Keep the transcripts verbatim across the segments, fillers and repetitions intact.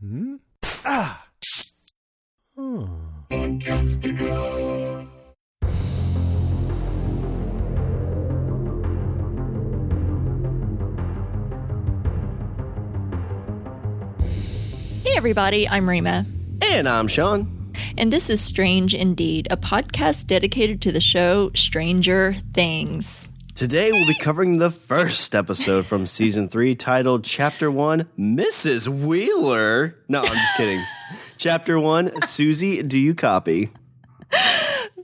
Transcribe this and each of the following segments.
Hmm? Ah! Oh. Hey everybody, I'm Rima. And I'm Sean. And this is Strange Indeed, a podcast dedicated to the show Stranger Things. Today we'll be covering the first episode from season three titled Chapter one, Missus Wheeler. No, I'm just kidding. Chapter one, Susie, do you copy?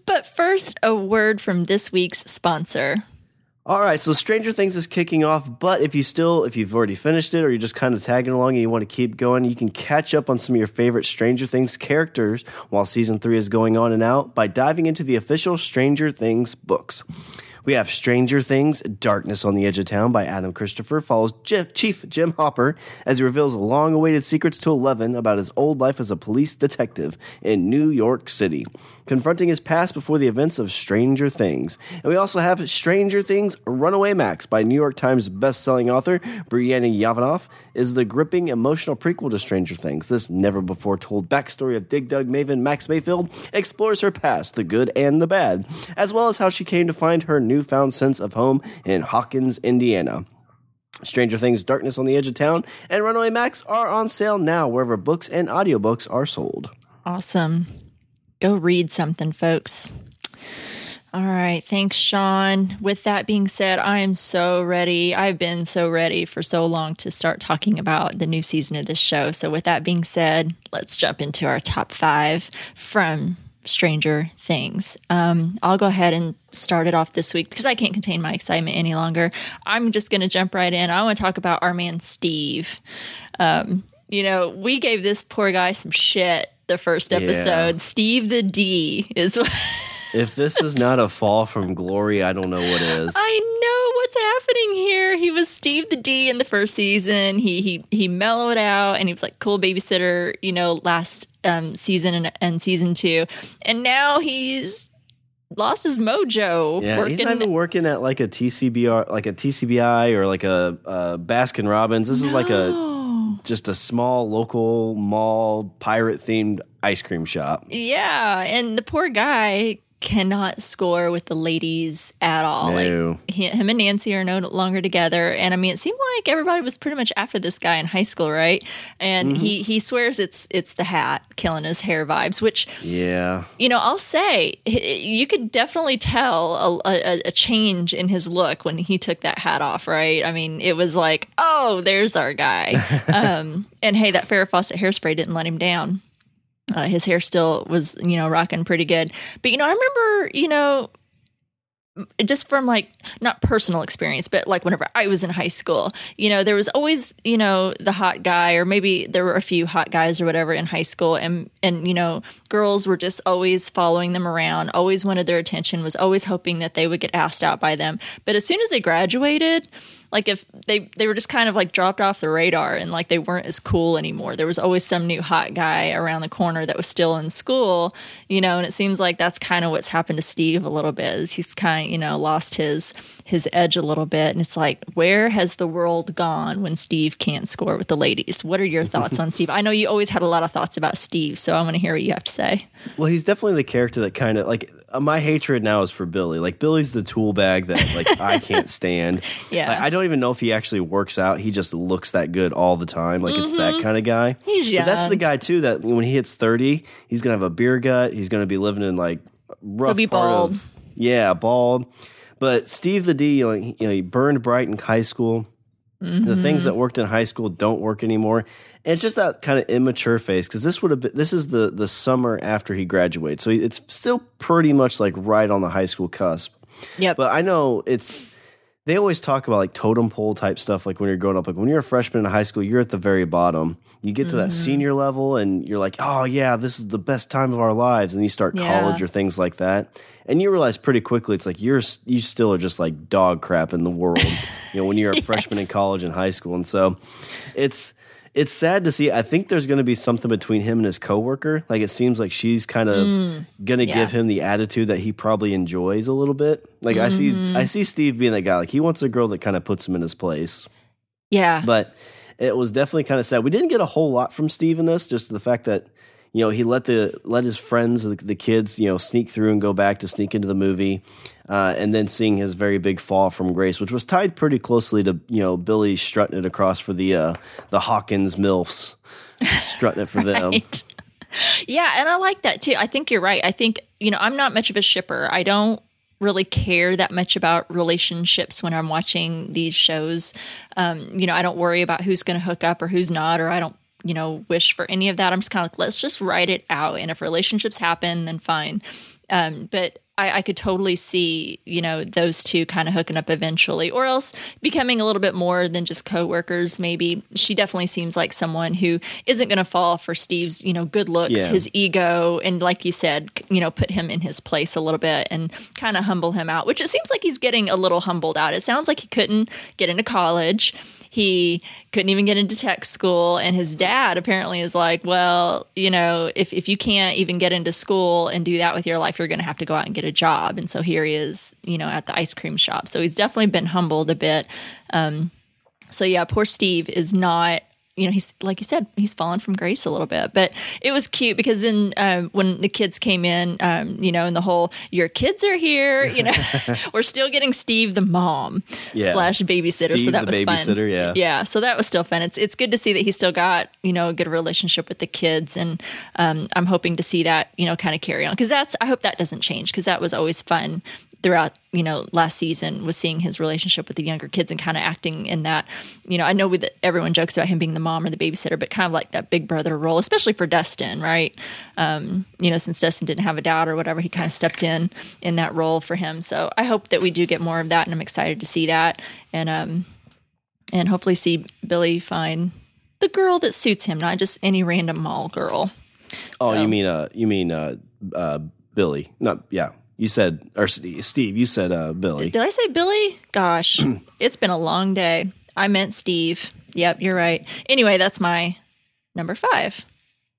But first, a word from this week's sponsor. All right, so Stranger Things is kicking off, but if you still, if you've already finished it or you're just kind of tagging along and you want to keep going, you can catch up on some of your favorite Stranger Things characters while season three is going on and out by diving into the official Stranger Things books. We have Stranger Things, Darkness on the Edge of Town by Adam Christopher follows Chief Jim Hopper as he reveals long-awaited secrets to Eleven about his old life as a police detective in New York City, confronting his past before the events of Stranger Things. And we also have Stranger Things, Runaway Max by New York Times best-selling author Brianna Yavanoff is the gripping, emotional prequel to Stranger Things. This never-before-told backstory of Dig Dug maven Max Mayfield explores her past, the good and the bad, as well as how she came to find her new newfound sense of home in Hawkins, Indiana. Stranger Things, Darkness on the Edge of Town, and Runaway Max are on sale now wherever books and audiobooks are sold. Awesome. Go read something, folks. All right. Thanks, Sean. With that being said, I am so ready. I've been so ready for so long to start talking about the new season of this show. So with that being said, let's jump into our top five from Stranger Things. Um, I'll go ahead and start it off this week because I can't contain my excitement any longer. I'm just going to jump right in. I want to talk about our man Steve. Um, you know, we gave this poor guy some shit the first episode. Yeah. Steve the D is what. If this is not a fall from glory, I don't know what is. I know what's happening here. He was Steve the D in the first season. He he he mellowed out and he was like cool babysitter, you know, last um, season and, and season two. And now he's lost his mojo. Yeah, working. He's not even working at like a T C B R, like a T C B I or like a uh, Baskin Robbins. This no. is like a just a small local mall pirate themed ice cream shop. Yeah, and the poor guy cannot score with the ladies at all. No. Like him and Nancy are no longer together, and I mean, it seemed like everybody was pretty much after this guy in high school, right? And mm-hmm. he he swears it's it's the hat killing his hair vibes, which yeah, you know, I'll say you could definitely tell a, a, a change in his look when he took that hat off, right? I mean, it was like, oh, there's our guy. um, and hey, that Farrah Fawcett hairspray didn't let him down. Uh, his hair still was, you know, rocking pretty good. But, you know, I remember, you know, just from like not personal experience, but like whenever I was in high school, you know, there was always, you know, the hot guy or maybe there were a few hot guys or whatever in high school. And, and, you know, girls were just always following them around, always wanted their attention, was always hoping that they would get asked out by them. But as soon as they graduated, like if they, they were just kind of like dropped off the radar and like they weren't as cool anymore. There was always some new hot guy around the corner that was still in school, you know, and it seems like that's kind of what's happened to Steve a little bit is he's kind of, you know, lost his his edge a little bit. And it's like, where has the world gone when Steve can't score with the ladies? What are your thoughts on Steve? I know you always had a lot of thoughts about Steve, so I want to hear what you have to say. Well, he's definitely the character that kind of like my hatred now is for Billy. Like Billy's the tool bag that like I can't stand. Yeah. Like, I don't even know if he actually works out. He just looks that good all the time. Like mm-hmm. It's that kind of guy. He's young. But that's the guy too that when he hits thirty, he's gonna have a beer gut. He's gonna be living in like rough. He'll be part bald. Of, yeah, bald. But Steve the D, you know, he, you know, he burned bright in high school. Mm-hmm. The things that worked in high school don't work anymore. And it's just that kind of immature phase because this would have been, this is the the summer after he graduates, so it's still pretty much like right on the high school cusp. Yep. But I know it's. They always talk about like totem pole type stuff. Like when you're growing up, like when you're a freshman in high school, you're at the very bottom. You get to mm-hmm. that senior level and you're like, oh yeah, this is the best time of our lives. And you start yeah. college or things like that. And you realize pretty quickly, it's like you're, you still are just like dog crap in the world, you know, when you're a yes. freshman in college and high school. And so it's, it's sad to see. I think there's going to be something between him and his coworker. Like it seems like she's kind of mm, going to yeah. give him the attitude that he probably enjoys a little bit. Like mm-hmm. I see, I see Steve being that guy. Like he wants a girl that kind of puts him in his place. Yeah. But It was definitely kind of sad. We didn't get a whole lot from Steve in this, just the fact that, you know, he let the let his friends, the, the kids, you know, sneak through and go back to sneak into the movie, uh, and then seeing his very big fall from grace, which was tied pretty closely to, you know, Billy strutting it across for the uh, the Hawkins MILFs, strutting it for them. Right. Yeah, and I like that too. I think you're right. I think, you know, I'm not much of a shipper. I don't really care that much about relationships when I'm watching these shows. Um, you know, I don't worry about who's going to hook up or who's not, or I don't, you know, wish for any of that. I'm just kind of like, let's just write it out. And if relationships happen, then fine. Um, but I, I could totally see, you know, those two kind of hooking up eventually, or else becoming a little bit more than just coworkers. Maybe she definitely seems like someone who isn't going to fall for Steve's, you know, good looks, yeah. his ego. And like you said, you know, put him in his place a little bit and kind of humble him out, which it seems like he's getting a little humbled out. It sounds like he couldn't get into college. He couldn't even get into tech school, and his dad apparently is like, well, you know, if, if you can't even get into school and do that with your life, you're going to have to go out and get a job. And so here he is, you know, at the ice cream shop. So he's definitely been humbled a bit. Um, so, yeah, poor Steve is not, you know, he's, like you said, he's fallen from grace a little bit. But it was cute because then um, when the kids came in, um, you know, and the whole, your kids are here, you know, we're still getting Steve the mom yeah. slash babysitter. Steve, so that was fun. Yeah. yeah. So that was still fun. It's it's good to see that he still got, you know, a good relationship with the kids. And um, I'm hoping to see that, you know, kind of carry on, because that's, I hope that doesn't change, because that was always fun throughout, you know, last season, was seeing his relationship with the younger kids and kind of acting in that, you know, I know with everyone jokes about him being the mom or the babysitter, but kind of like that big brother role, especially for Dustin, right? Um, you know, since Dustin didn't have a dad or whatever, he kind of stepped in in that role for him. So I hope that we do get more of that, and I'm excited to see that, and um, and hopefully see Billy find the girl that suits him, not just any random mall girl. Oh, so. you mean uh, you mean uh, uh, Billy? Not yeah. You said, or Steve, you said uh, Billy. Did, did I say Billy? Gosh, it's been a long day. I meant Steve. Yep, you're right. Anyway, that's my number five.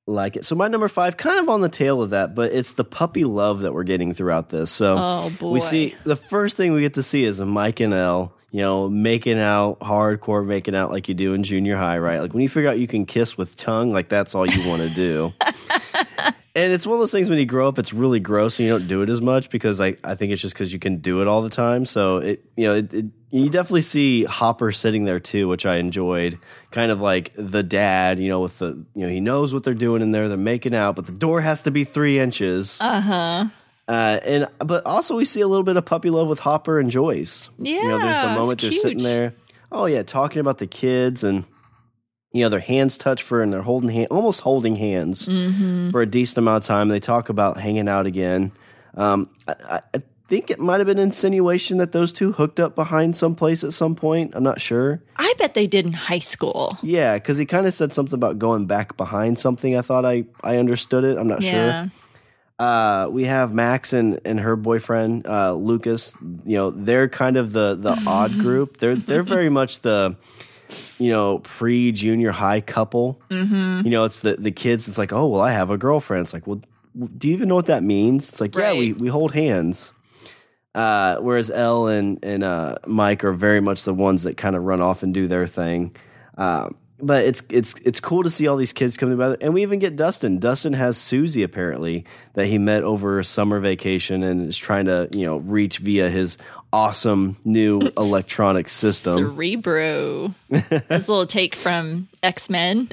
Like it. So my number five, kind of on the tail of that, but it's the puppy love that we're getting throughout this. So oh, boy. we see, the first thing we get to see is Mike and Elle, you know, making out, hardcore making out like you do in junior high, right? Like when you figure out you can kiss with tongue, like that's all you want to do. And it's one of those things when you grow up, it's really gross and you don't do it as much, because I, I think it's just because you can do it all the time. So, it you know, it, it, you definitely see Hopper sitting there too, which I enjoyed. Kind of like the dad, you know, with the, you know, he knows what they're doing in there. They're making out, but the door has to be three inches. Uh-huh. Uh, and but also we see a little bit of puppy love with Hopper and Joyce. Yeah, you know, there's the moment they're cute. Sitting there. Oh, yeah, talking about the kids and... You know, their hands touch for, and they're holding hand, almost holding hands mm-hmm. for a decent amount of time. They talk about hanging out again. Um, I, I think it might have been insinuation that those two hooked up behind someplace at some point. I'm not sure. I bet they did in high school. Yeah, because he kind of said something about going back behind something. I thought I, I understood it. I'm not yeah. sure. Uh, we have Max and, and her boyfriend, uh, Lucas. You know, they're kind of the, the odd group. They're they're very much the... you know, pre-junior high couple. Mm-hmm. You know, it's the, the kids. It's like, oh, well, I have a girlfriend. It's like, well, do you even know what that means? It's like, right. yeah, we, we hold hands. Uh, whereas Elle and, and uh, Mike are very much the ones that kind of run off and do their thing. Uh, but it's it's it's cool to see all these kids come together. And we even get Dustin. Dustin has Susie, apparently, that he met over summer vacation and is trying to, you know, reach via his awesome new Oops. electronic system. Cerebro. That's a little take from X-Men.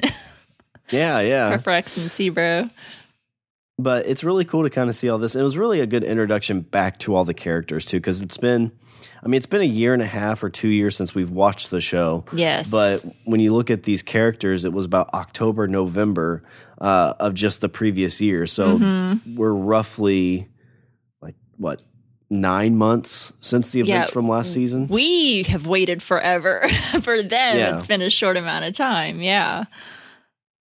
Yeah, yeah. Her for X and Cerebro. But it's really cool to kind of see all this. It was really a good introduction back to all the characters, too, because it's been... I mean, it's been a year and a half or two years since we've watched the show. Yes. But when you look at these characters, it was about October, November uh, of just the previous year. So mm-hmm. we're roughly, like, what, nine months since the events yeah, from last season? We have waited forever. For them, yeah. it's been a short amount of time. Yeah.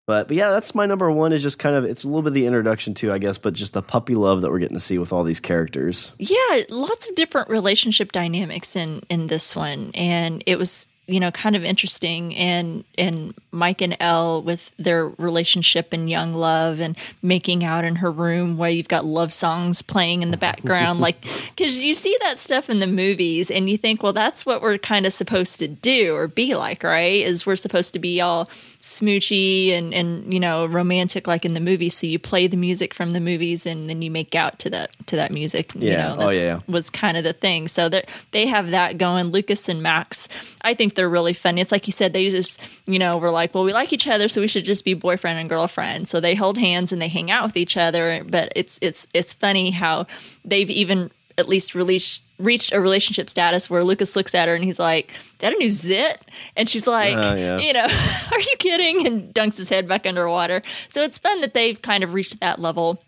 But, but yeah, that's my number one is just kind of, it's a little bit of the introduction too, I guess, but just the puppy love that we're getting to see with all these characters. Yeah, lots of different relationship dynamics in, in this one. And it was you know, kind of interesting, and and Mike and Elle with their relationship and young love and making out in her room while you've got love songs playing in the background, like, because you see that stuff in the movies and you think, well, that's what we're kind of supposed to do or be like, right? Is we're supposed to be all smoochy and, and you know, romantic like in the movies. So you play the music from the movies and then you make out to that to that music. Yeah, you know, oh yeah, was kind of the thing. So that they have that going. Lucas and Max, I think they're really funny. It's like you said, they just, you know, were like, well, we like each other, so we should just be boyfriend and girlfriend. So they hold hands and they hang out with each other. But it's it's it's funny how they've even at least released. reached a relationship status where Lucas looks at her and he's like, is that a new zit? And she's like, uh, yeah. you know, are you kidding? And dunks his head back underwater. So it's fun that they've kind of reached that level.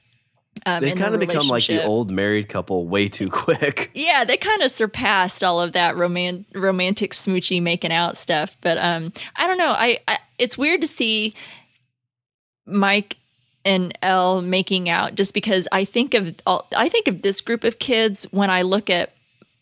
Um, they kind of become like the old married couple way too quick. Yeah, they kind of surpassed all of that roman- romantic smoochy making out stuff. But um, I don't know. I, I it's weird to see Mike and Elle making out, just because I think of all, I think of this group of kids when I look at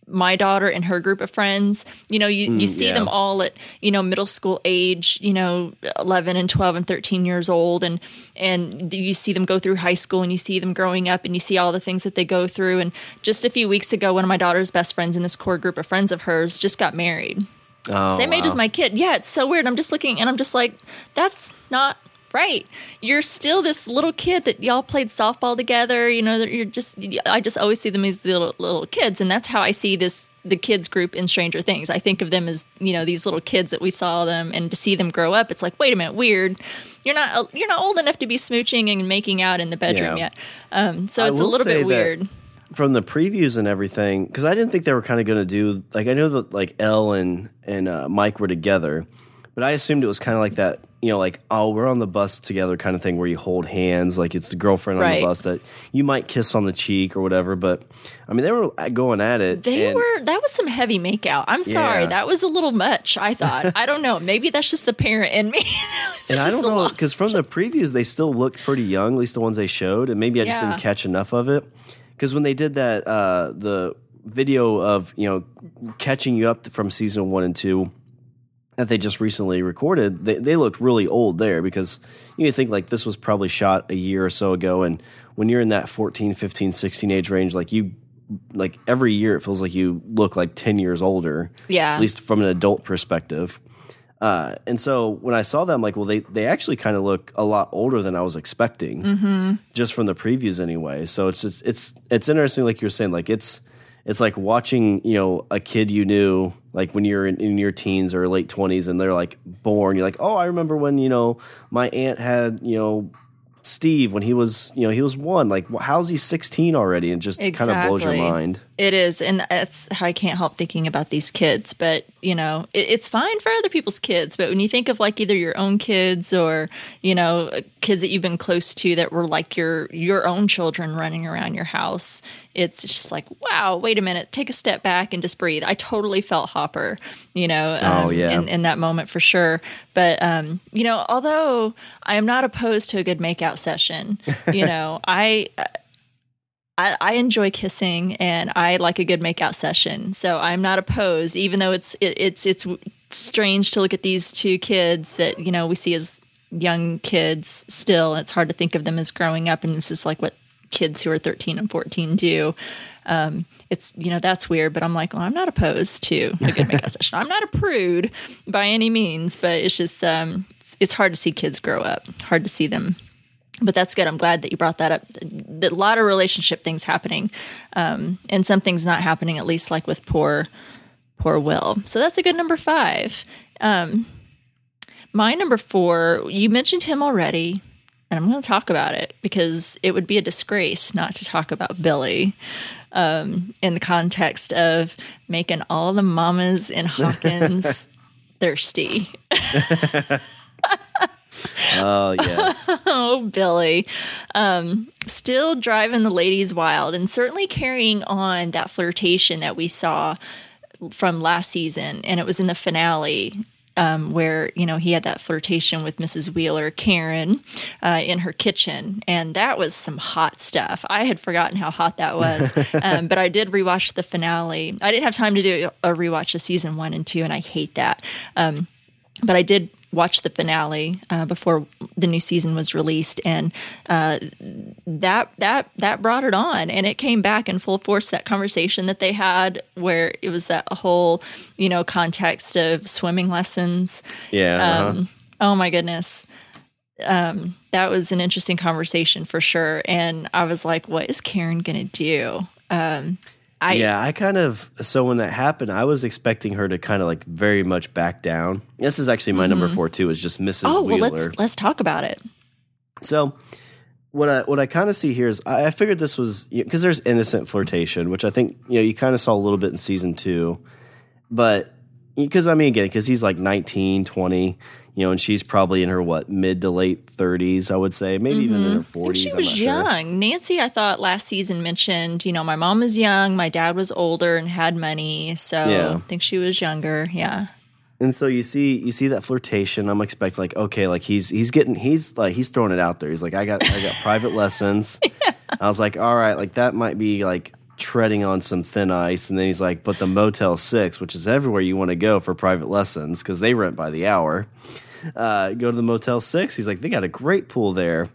my daughter and her group of friends. You know, you, mm, you see yeah. them all at, you know, middle school age, you know, eleven and twelve and thirteen years old. And, and you see them go through high school and you see them growing up and you see all the things that they go through. And just a few weeks ago, one of my daughter's best friends in this core group of friends of hers just got married. Oh, Same wow. age as my kid. Yeah, it's so weird. I'm just looking and I'm just like, that's not right. You're still this little kid that y'all played softball together. You know, you're just, I just always see them as little, little kids. And that's how I see this, the kids group in Stranger Things. I think of them as, you know, these little kids that we saw them, and to see them grow up, it's like, wait a minute, weird. You're not, you're not old enough to be smooching and making out in the bedroom yeah. yet. Um, so it's a little bit weird. From the previews and everything, because I didn't think they were kind of going to do, like, I know that like Elle and, and uh, Mike were together, but I assumed it was kind of like that, you know, like, oh, we're on the bus together kind of thing where you hold hands, like it's the girlfriend right. on the bus that you might kiss on the cheek or whatever. But, I mean, they were going at it. They were, that was some heavy makeout. I'm sorry. Yeah. That was a little much, I thought. I don't know. Maybe that's just the parent in me. And I don't know, because from the previews, they still looked pretty young, at least the ones they showed. And maybe I just yeah. didn't catch enough of it. Because when they did that, uh, the video of, you know, catching you up from season one and two, that they just recently recorded, they, they looked really old there, because you think like this was probably shot a year or so ago. And when you're in that fourteen, fifteen, sixteen age range, like you, like every year it feels like you look like ten years older. Yeah. At least from an adult perspective. Uh, and so when I saw that, I'm like, well, they, they actually kind of look a lot older than I was expecting mm-hmm. just from the previews anyway. So it's just, it's, it's interesting. Like you're saying, like it's, It's like watching, you know, a kid you knew, like when you're in, in your teens or late twenties, and they're like born. You're like, oh, I remember when, you know, my aunt had, you know, Steve when he was, you know, he was one. Like, how's he sixteen already? And just exactly. kind of blows your mind. It is. And that's how I can't help thinking about these kids. But, you know, it, it's fine for other people's kids. But when you think of like either your own kids or, you know, kids that you've been close to that were like your your own children running around your house, it's just like, wow, wait a minute, take a step back and just breathe. I totally felt Hopper, you know, um, oh, yeah. in, in that moment for sure. But, um, you know, although I am not opposed to a good makeout session, you know, I, I I enjoy kissing and I like a good makeout session. So I'm not opposed, even though it's it, it's it's strange to look at these two kids that, you know, we see as young kids still. It's hard to think of them as growing up. And this is like what kids who are thirteen and fourteen do. Um, it's, you know, that's weird, but I'm like, well, I'm not opposed to a good makeout session. I'm not a prude by any means, but it's just, um, it's, it's hard to see kids grow up, hard to see them, but that's good. I'm glad that you brought that up. A lot of relationship things happening. Um, and some things not happening, at least like with poor, poor Will. So that's a good number five. Um, my number four, you mentioned him already. And I'm going to talk about it because it would be a disgrace not to talk about Billy um, in the context of making all the mamas in Hawkins thirsty. Oh, yes. Oh, Billy. Um, still driving the ladies wild and certainly carrying on that flirtation that we saw from last season. And it was in the finale um, where, you know, he had that flirtation with Missus Wheeler, Karen, uh, in her kitchen. And that was some hot stuff. I had forgotten how hot that was. um, but I did rewatch the finale. I didn't have time to do a rewatch of season one and two, and I hate that. Um, but I did watch the finale uh, before the new season was released, and uh, that that that brought it on, and it came back in full force. That conversation that they had, where it was that whole, you know, context of swimming lessons. Yeah. Um, uh-huh. Oh my goodness, um, that was an interesting conversation for sure. And I was like, "What is Karen gonna do?" Um, I yeah, I kind of so when that happened, I was expecting her to kind of like very much back down. This is actually my mm-hmm. number four too. Is just Missus Oh, Wheeler. Well, let's let's talk about it. So what I what I kind of see here is I, I figured this was because there's innocent flirtation, which I think you know you kind of saw a little bit in season two, but because I mean again because he's like nineteen, twenty, you know, and she's probably in her what mid to late thirties, I would say, maybe mm-hmm. even in her forties. She I'm was not young. Sure. Nancy, I thought last season mentioned, you know, my mom was young, my dad was older and had money, so yeah. I think she was younger. Yeah. And so you see, you see that flirtation. I'm expecting like, okay, like he's he's getting he's like he's throwing it out there. He's like, I got I got private lessons. Yeah. I was like, all right, like that might be like treading on some thin ice. And then he's like, but the Motel six, which is everywhere you want to go for private lessons because they rent by the hour. Uh, go to the Motel six. He's like, they got a great pool there.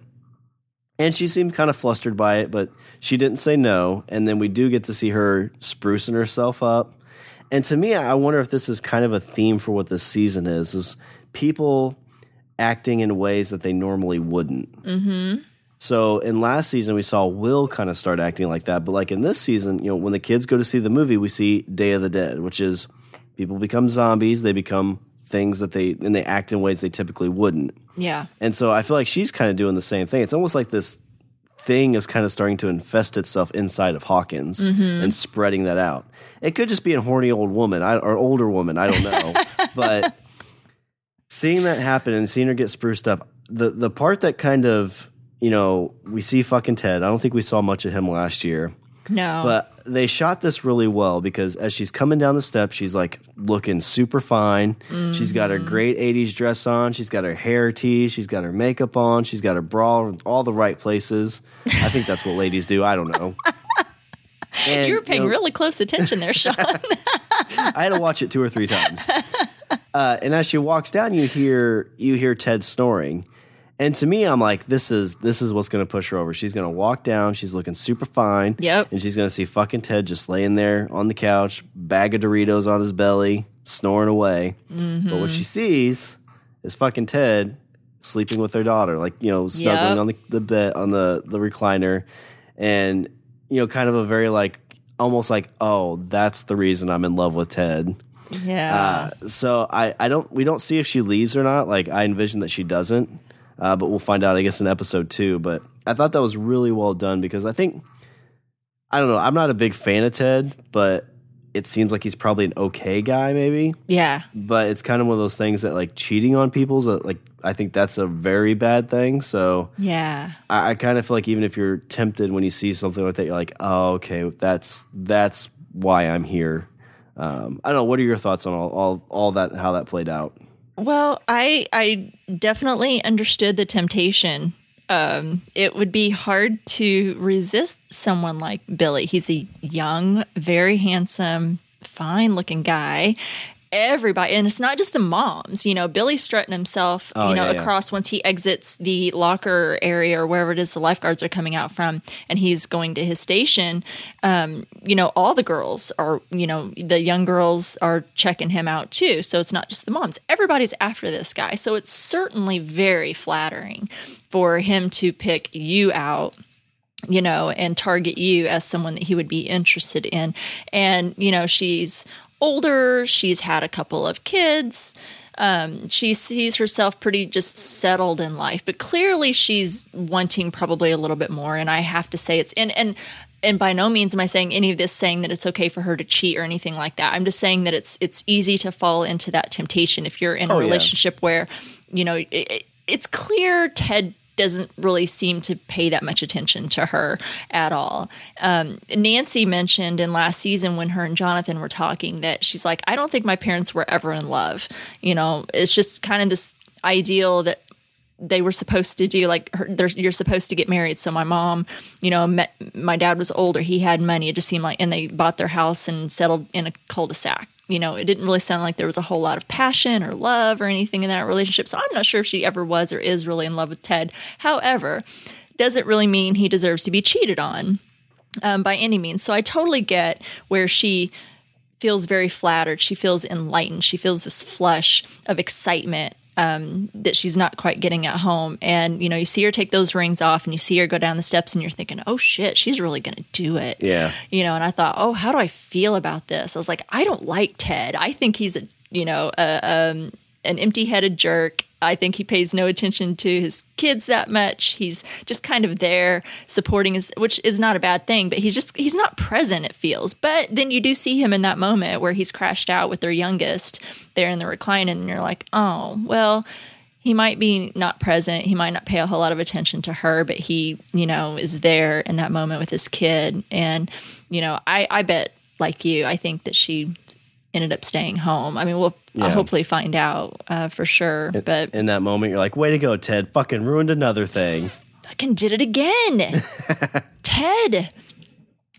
And she seemed kind of flustered by it, but she didn't say no. And then we do get to see her sprucing herself up. And to me, I wonder if this is kind of a theme for what this season is, is people acting in ways that they normally wouldn't. Mm-hmm. So in last season, we saw Will kind of start acting like that. But like in this season, you know, when the kids go to see the movie, we see Day of the Dead, which is people become zombies. They become things that they and they act in ways they typically wouldn't. Yeah. And so I feel like she's kind of doing the same thing. It's almost like this thing is kind of starting to infest itself inside of Hawkins mm-hmm. and spreading that out. It could just be a horny old woman I, or older woman. I don't know. But seeing that happen and seeing her get spruced up, the the part that kind of, you know, we see fucking Ted. I don't think we saw much of him last year. No. But they shot this really well because as she's coming down the steps, she's like looking super fine. Mm-hmm. She's got her great eighties dress on. She's got her hair teased. She's got her makeup on. She's got her bra in all the right places. I think that's what ladies do. I don't know. And, you were paying you know, really close attention there, Sean. I had to watch it two or three times. Uh, and as she walks down, you hear you hear Ted snoring. And to me, I'm like, this is this is what's going to push her over. She's going to walk down. She's looking super fine. Yep. And she's going to see fucking Ted just laying there on the couch, bag of Doritos on his belly, snoring away. Mm-hmm. But what she sees is fucking Ted sleeping with their daughter, like, you know, snuggling yep. on the, the bed, on the, the recliner. And, you know, kind of a very like, almost like, oh, that's the reason I'm in love with Ted. Yeah. Uh, so I, I don't, we don't see if she leaves or not. Like, I envision that she doesn't. Uh, but we'll find out, I guess, in episode two. But I thought that was really well done because I think, I don't know, I'm not a big fan of Ted, but it seems like he's probably an okay guy maybe. Yeah. But it's kind of one of those things that, like, cheating on people's, like, I think that's a very bad thing. So yeah, I, I kind of feel like even if you're tempted when you see something like that, you're like, oh, okay, that's that's why I'm here. Um, I don't know. What are your thoughts on all, all, all that, how that played out? Well, I I definitely understood the temptation. Um, it would be hard to resist someone like Billy. He's a young, very handsome, fine-looking guy. Everybody, and it's not just the moms. You know, Billy's strutting himself, oh, you know, yeah, across yeah. once he exits the locker area or wherever it is the lifeguards are coming out from, and he's going to his station. Um, you know, all the girls are, you know, the young girls are checking him out too. So it's not just the moms. Everybody's after this guy. So it's certainly very flattering for him to pick you out, you know, and target you as someone that he would be interested in. And, you know, she's older, she's had a couple of kids, um, she sees herself pretty just settled in life, but clearly she's wanting probably a little bit more. And I have to say it's, and, and, and by no means am I saying any of this saying that it's okay for her to cheat or anything like that. I'm just saying that it's, it's easy to fall into that temptation if you're in a oh, relationship yeah. where, you know, it, it's clear Ted doesn't really seem to pay that much attention to her at all. Um, Nancy mentioned in last season when her and Jonathan were talking that she's like, I don't think my parents were ever in love. You know, it's just kind of this ideal that they were supposed to do, like, her, you're supposed to get married. So my mom, you know, met, my dad was older. He had money. It just seemed like, and they bought their house and settled in a cul-de-sac. You know, it didn't really sound like there was a whole lot of passion or love or anything in that relationship. So I'm not sure if she ever was or is really in love with Ted. However, doesn't really mean he deserves to be cheated on um, by any means. So I totally get where she feels very flattered. She feels enlightened. She feels this flush of excitement um, that she's not quite getting at home. And, you know, you see her take those rings off and you see her go down the steps and you're thinking, oh shit, she's really going to do it. Yeah. You know, and I thought, oh, how do I feel about this? I was like, I don't like Ted. I think he's a, you know, a, um, an empty-headed jerk. I think he pays no attention to his kids that much. He's just kind of there supporting his, which is not a bad thing, but he's just, he's not present, it feels. But then you do see him in that moment where he's crashed out with their youngest there in the recliner, and you're like, oh, well, he might be not present. He might not pay a whole lot of attention to her, but he, you know, is there in that moment with his kid. And, you know, I, I bet, like you, I think that she ended up staying home. I mean, we'll yeah. hopefully find out uh, for sure. In, but in that moment, you're like, way to go, Ted. Fucking ruined another thing. Fucking did it again. Ted.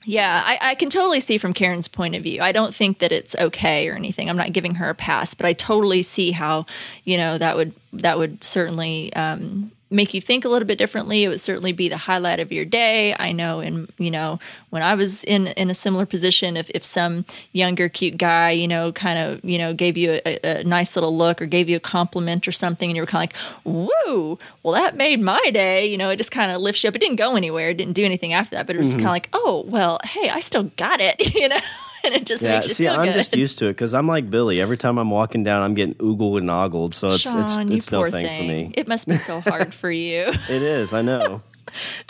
Yeah, I, I can totally see from Karen's point of view. I don't think that it's okay or anything. I'm not giving her a pass, but I totally see how, you know, that would that would certainly um, make you think a little bit differently. It would certainly be the highlight of your day. I know, and you know, when I was in, in a similar position, if, if some younger, cute guy, you know, kind of, you know, gave you a, a nice little look or gave you a compliment or something, and you were kind of like, whoa, well, that made my day. You know, it just kind of lifts you up. It didn't go anywhere. It didn't do anything after that, but it was mm-hmm. kind of like, oh, well, hey, I still got it, you know? And it just yeah, makes you see, feel I'm good. Just used to it because I'm like Billy. Every time I'm walking down, I'm getting oogled and ogled. So it's Sean, it's, it's no thing, thing for me. It must be so hard for you. It is. I know.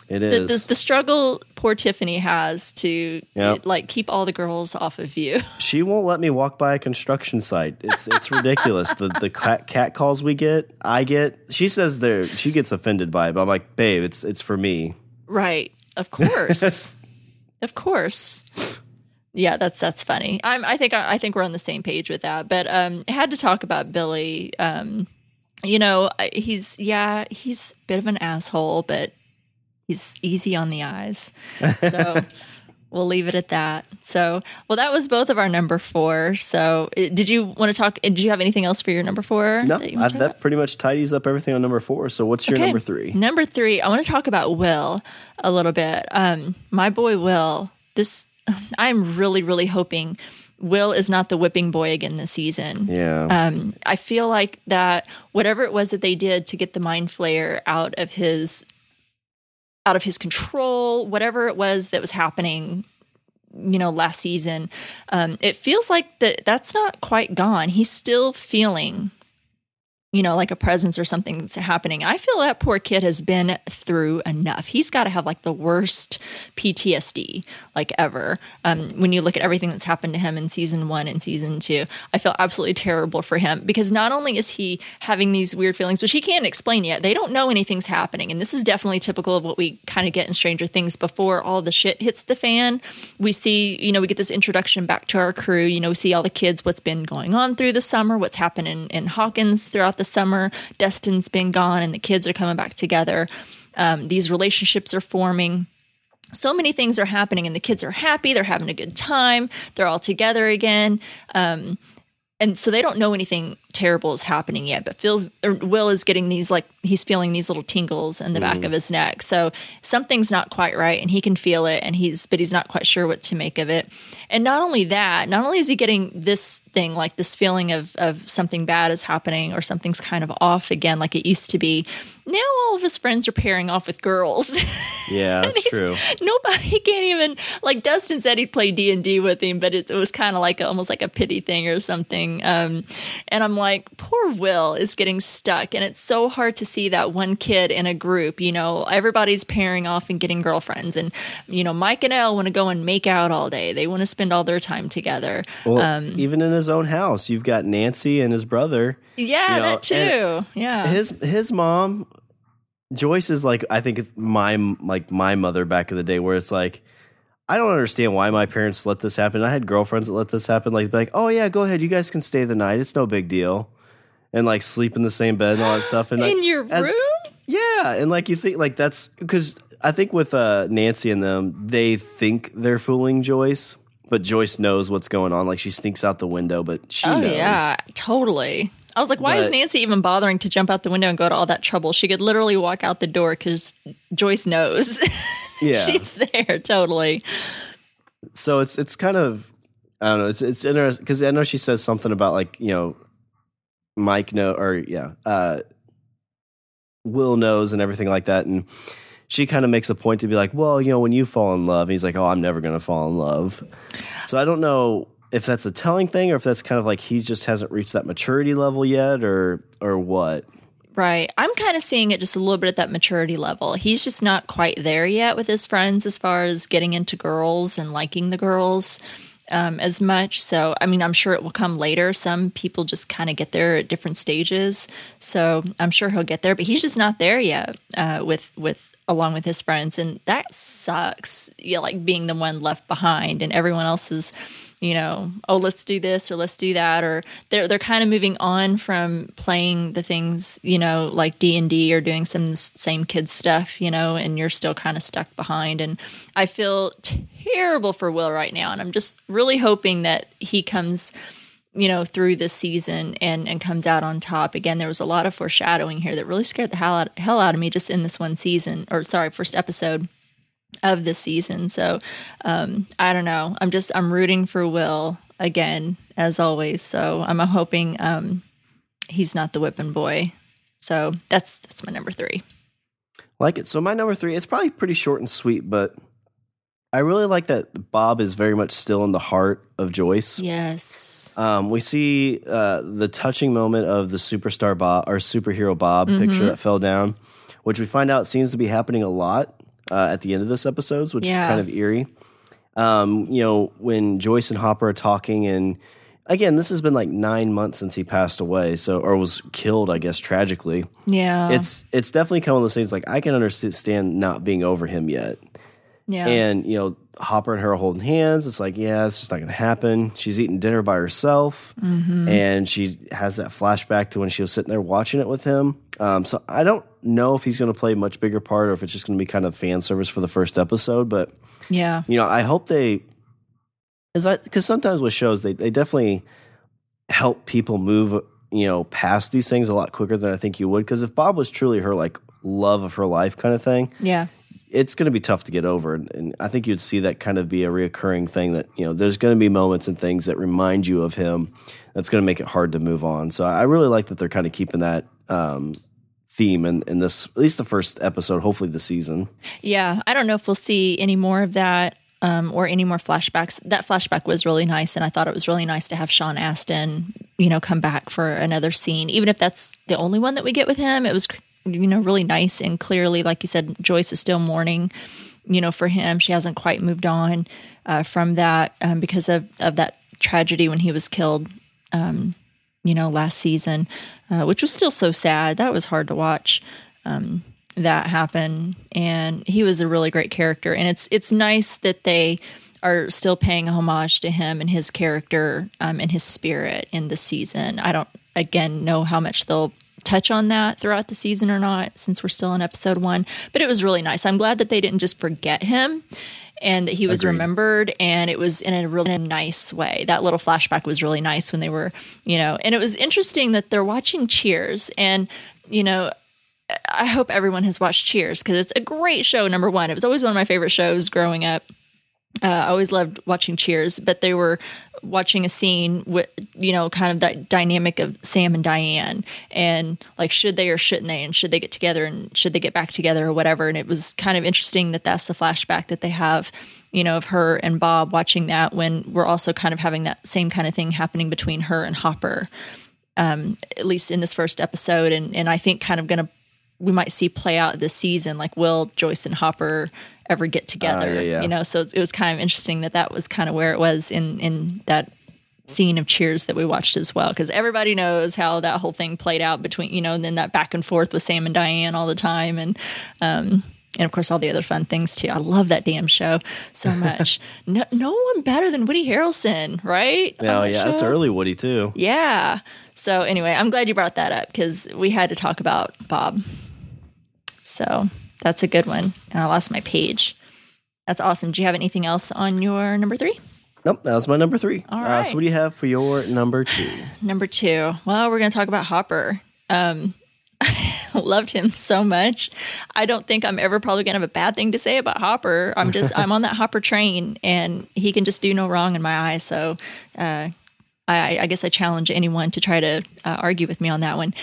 It is the, the, the struggle poor Tiffany has to yep. it, like keep all the girls off of you. She won't let me walk by a construction site. It's it's ridiculous. The the cat, cat calls we get, I get. She says there. She gets offended by it, but I'm like, babe, it's it's for me. Right. Of course. Of course. Yeah, that's that's funny. I'm, I think I, I think we're on the same page with that. But um, I had to talk about Billy. Um, you know, he's yeah, he's a bit of an asshole, but he's easy on the eyes. So we'll leave it at that. So, well, that was both of our number four. So, did you want to talk? Did you have anything else for your number four? No, that, I, that pretty much tidies up everything on number four. So, what's your okay. number three? Number three, I want to talk about Will a little bit. Um, my boy Will. This. I'm really, really hoping Will is not the whipping boy again this season. Yeah. Um, I feel like that whatever it was that they did to get the mind flayer out of his out of his control, whatever it was that was happening, you know, last season, um, it feels like that that's not quite gone. He's still feeling, you know, like a presence or something's happening. I feel that poor kid has been through enough. He's got to have like the worst P T S D like ever. Um, when you look at everything that's happened to him in season one and season two, I feel absolutely terrible for him because not only is he having these weird feelings, which he can't explain yet, they don't know anything's happening. And this is definitely typical of what we kind of get in Stranger Things before all the shit hits the fan. We see, you know, we get this introduction back to our crew, you know, we see all the kids, what's been going on through the summer, what's happened in, in Hawkins throughout the summer. Dustin's been gone and the kids are coming back together. Um, these relationships are forming. So many things are happening and the kids are happy. They're having a good time. They're all together again. Um, and so they don't know anything terrible is happening yet, but feels, or Will is getting these, like he's feeling these little tingles in the mm-hmm. back of his neck. So something's not quite right and he can feel it and he's, but he's not quite sure what to make of it. And not only that, not only is he getting this thing, like this feeling of, of something bad is happening or something's kind of off again, like it used to be. Now all of his friends are pairing off with girls. Yeah, that's true. Nobody can't even, like Dustin said he'd play D and D with him, but it, it was kind of like a, almost like a pity thing or something. Um, and I'm like, poor Will is getting stuck. And it's so hard to see that one kid in a group, you know, everybody's pairing off and getting girlfriends. And, you know, Mike and Elle want to go and make out all day. They want to spend all their time together. Well, um, even in his own house, you've got Nancy and his brother. Yeah, you know, that too. Yeah. His, his mom Joyce is like, I think my like my mother back in the day, where it's like, I don't understand why my parents let this happen. I had girlfriends that let this happen. Like, like, oh yeah, go ahead, you guys can stay the night. It's no big deal, and like sleep in the same bed and all that stuff. And in like, your as, room, yeah. And like you think like that's because I think with uh, Nancy and them, they think they're fooling Joyce, but Joyce knows what's going on. Like she sneaks out the window, but she oh, knows. Oh yeah, totally. I was like, why but, is Nancy even bothering to jump out the window and go to all that trouble? She could literally walk out the door because Joyce knows. Yeah. She's there, totally. So it's it's kind of, I don't know, it's it's interesting because I know she says something about like, you know, Mike know or yeah, uh, Will knows and everything like that. And she kind of makes a point to be like, well, you know, when you fall in love, and he's like, oh, I'm never going to fall in love. So I don't know if that's a telling thing or if that's kind of like he just hasn't reached that maturity level yet or or what. Right. I'm kind of seeing it just a little bit at that maturity level. He's just not quite there yet with his friends as far as getting into girls and liking the girls um, as much. So, I mean, I'm sure it will come later. Some people just kind of get there at different stages. So I'm sure he'll get there, but he's just not there yet uh, with with. along with his friends, and that sucks. Yeah, like being the one left behind, and everyone else is, you know, oh, let's do this or let's do that, or they're they're kind of moving on from playing the things, you know, like D and D or doing some same kids stuff, you know, and you're still kind of stuck behind. And I feel terrible for Will right now, and I'm just really hoping that he comes, you know, through this season and, and comes out on top. Again, there was a lot of foreshadowing here that really scared the hell out, hell out of me just in this one season, or sorry, first episode of this season. So um, I don't know. I'm just, I'm rooting for Will again, as always. So I'm hoping um, he's not the whipping boy. So that's, that's my number three. Like it. So my number three, it's probably pretty short and sweet, but I really like that Bob is very much still in the heart of Joyce. Yes. Um, we see uh, the touching moment of the superstar Bob, or superhero Bob mm-hmm. picture that fell down, which we find out seems to be happening a lot uh, at the end of this episode, which yeah. is kind of eerie. Um, you know, when Joyce and Hopper are talking, and again, this has been like nine months since he passed away, so or was killed, I guess, tragically. Yeah. It's, it's definitely kind of those things like I can understand not being over him yet. Yeah. And, you know, Hopper and her are holding hands. It's like, yeah, it's just not going to happen. She's eating dinner by herself. Mm-hmm. And she has that flashback to when she was sitting there watching it with him. Um, so I don't know if he's going to play a much bigger part or if it's just going to be kind of fan service for the first episode. But, yeah, you know, I hope they – because sometimes with shows, they, they definitely help people move, you know, past these things a lot quicker than I think you would. Because if Bob was truly her, like, love of her life kind of thing – yeah. it's going to be tough to get over. And I think you'd see that kind of be a reoccurring thing that, you know, there's going to be moments and things that remind you of him. That's going to make it hard to move on. So I really like that they're kind of keeping that um, theme in, in this, at least the first episode, hopefully the season. Yeah. I don't know if we'll see any more of that um, or any more flashbacks. That flashback was really nice. And I thought it was really nice to have Sean Astin, you know, come back for another scene, even if that's the only one that we get with him. It was you know, really nice. And clearly, like you said, Joyce is still mourning, you know, for him. She hasn't quite moved on uh, from that um, because of, of that tragedy when he was killed, um, you know, last season, uh, which was still so sad. That was hard to watch um, that happen. And he was a really great character. And it's, it's nice that they are still paying homage to him and his character um, and his spirit in the season. I don't, again, know how much they'll touch on that throughout the season or not, since we're still in episode one, but it was really nice. I'm glad that they didn't just forget him and that he was Agreed. remembered, and it was in a really nice way. That little flashback was really nice when they were, you know, and it was interesting that they're watching Cheers, and, you know, I hope everyone has watched Cheers because it's a great show. Number one, it was always one of my favorite shows growing up. Uh, I always loved watching Cheers, but they were watching a scene with, you know, kind of that dynamic of Sam and Diane, and like, should they or shouldn't they, and should they get together and should they get back together or whatever. And it was kind of interesting that that's the flashback that they have, you know, of her and Bob watching that, when we're also kind of having that same kind of thing happening between her and Hopper, um, at least in this first episode. And, and I think kind of going to, we might see play out this season, like, will Joyce and Hopper ever get together, uh, yeah, yeah. you know, so it was kind of interesting that that was kind of where it was in, in that scene of Cheers that we watched as well, because everybody knows how that whole thing played out between, you know, and then that back and forth with Sam and Diane all the time, and um and of course all the other fun things too. I love that damn show so much. no, no one better than Woody Harrelson, right? Oh yeah, that's early Woody too. Yeah. So anyway, I'm glad you brought that up because we had to talk about Bob. So that's a good one. And I lost my page. That's awesome. Do you have anything else on your number three? Nope, that was my number three. All right. Uh, so what do you have for your number two? Number two. Well, we're going to talk about Hopper. Um, I loved him so much. I don't think I'm ever probably going to have a bad thing to say about Hopper. I'm just, I'm on that Hopper train, and he can just do no wrong in my eyes. So uh, I, I guess I challenge anyone to try to uh, argue with me on that one.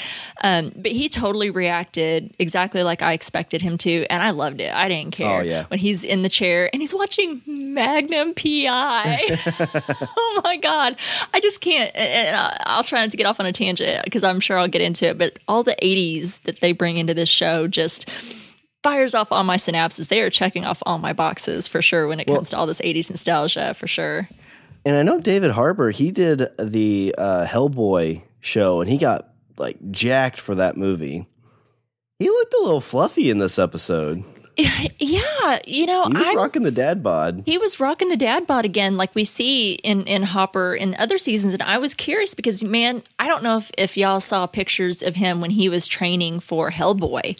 Um, but he totally reacted exactly like I expected him to, and I loved it. I didn't care. Oh, yeah. When he's in the chair and he's watching Magnum P I Oh, my God. I just can't. And I'll try not to get off on a tangent because I'm sure I'll get into it. But all the eighties that they bring into this show just fires off all my synapses. They are checking off all my boxes for sure when it well, comes to all this eighties nostalgia for sure. And I know David Harbour, he did the uh, Hellboy show, and he got, like, jacked for that movie. He looked a little fluffy in this episode. Yeah, you know. He was I'm, rocking the dad bod. He was rocking the dad bod again, like we see in, in Hopper in other seasons. And I was curious because, man, I don't know if, if y'all saw pictures of him when he was training for Hellboy.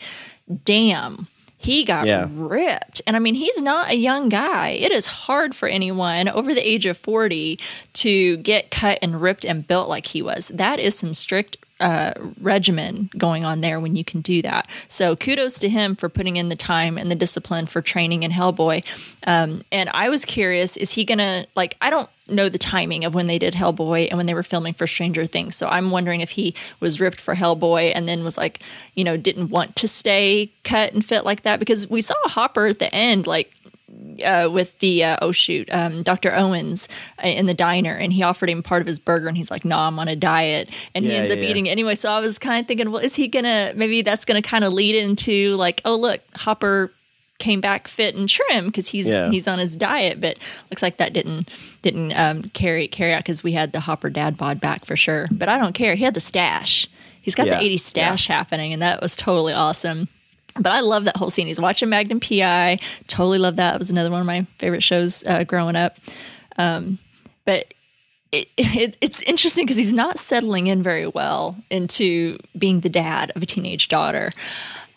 Damn. He got yeah. ripped. And I mean, he's not a young guy. It is hard for anyone over the age of forty to get cut and ripped and built like he was. That is some strict uh, regimen going on there when you can do that. So kudos to him for putting in the time and the discipline for training in Hellboy. Um, and I was curious, is he going to, like, I don't know the timing of when they did Hellboy and when they were filming for Stranger Things. So I'm wondering if he was ripped for Hellboy and then was like, you know, didn't want to stay cut and fit like that, because we saw Hopper at the end, like uh, with the, uh, oh shoot, um, Doctor Owens in the diner, and he offered him part of his burger and he's like, no, nah, I'm on a diet. And yeah, he ends yeah. up eating it anyway. So I was kind of thinking, well, is he gonna, maybe that's going to kind of lead into like, oh, look, Hopper came back fit and trim because he's yeah. he's on his diet, but looks like that didn't didn't um, carry carry out because we had the Hopper dad bod back for sure. But I don't care. He had the stash. He's got yeah. the eighties stash yeah. happening, and that was totally awesome. But I love that whole scene. He's watching Magnum P I Totally love that. It was another one of my favorite shows uh, growing up. Um, but it, it, it's interesting because he's not settling in very well into being the dad of a teenage daughter.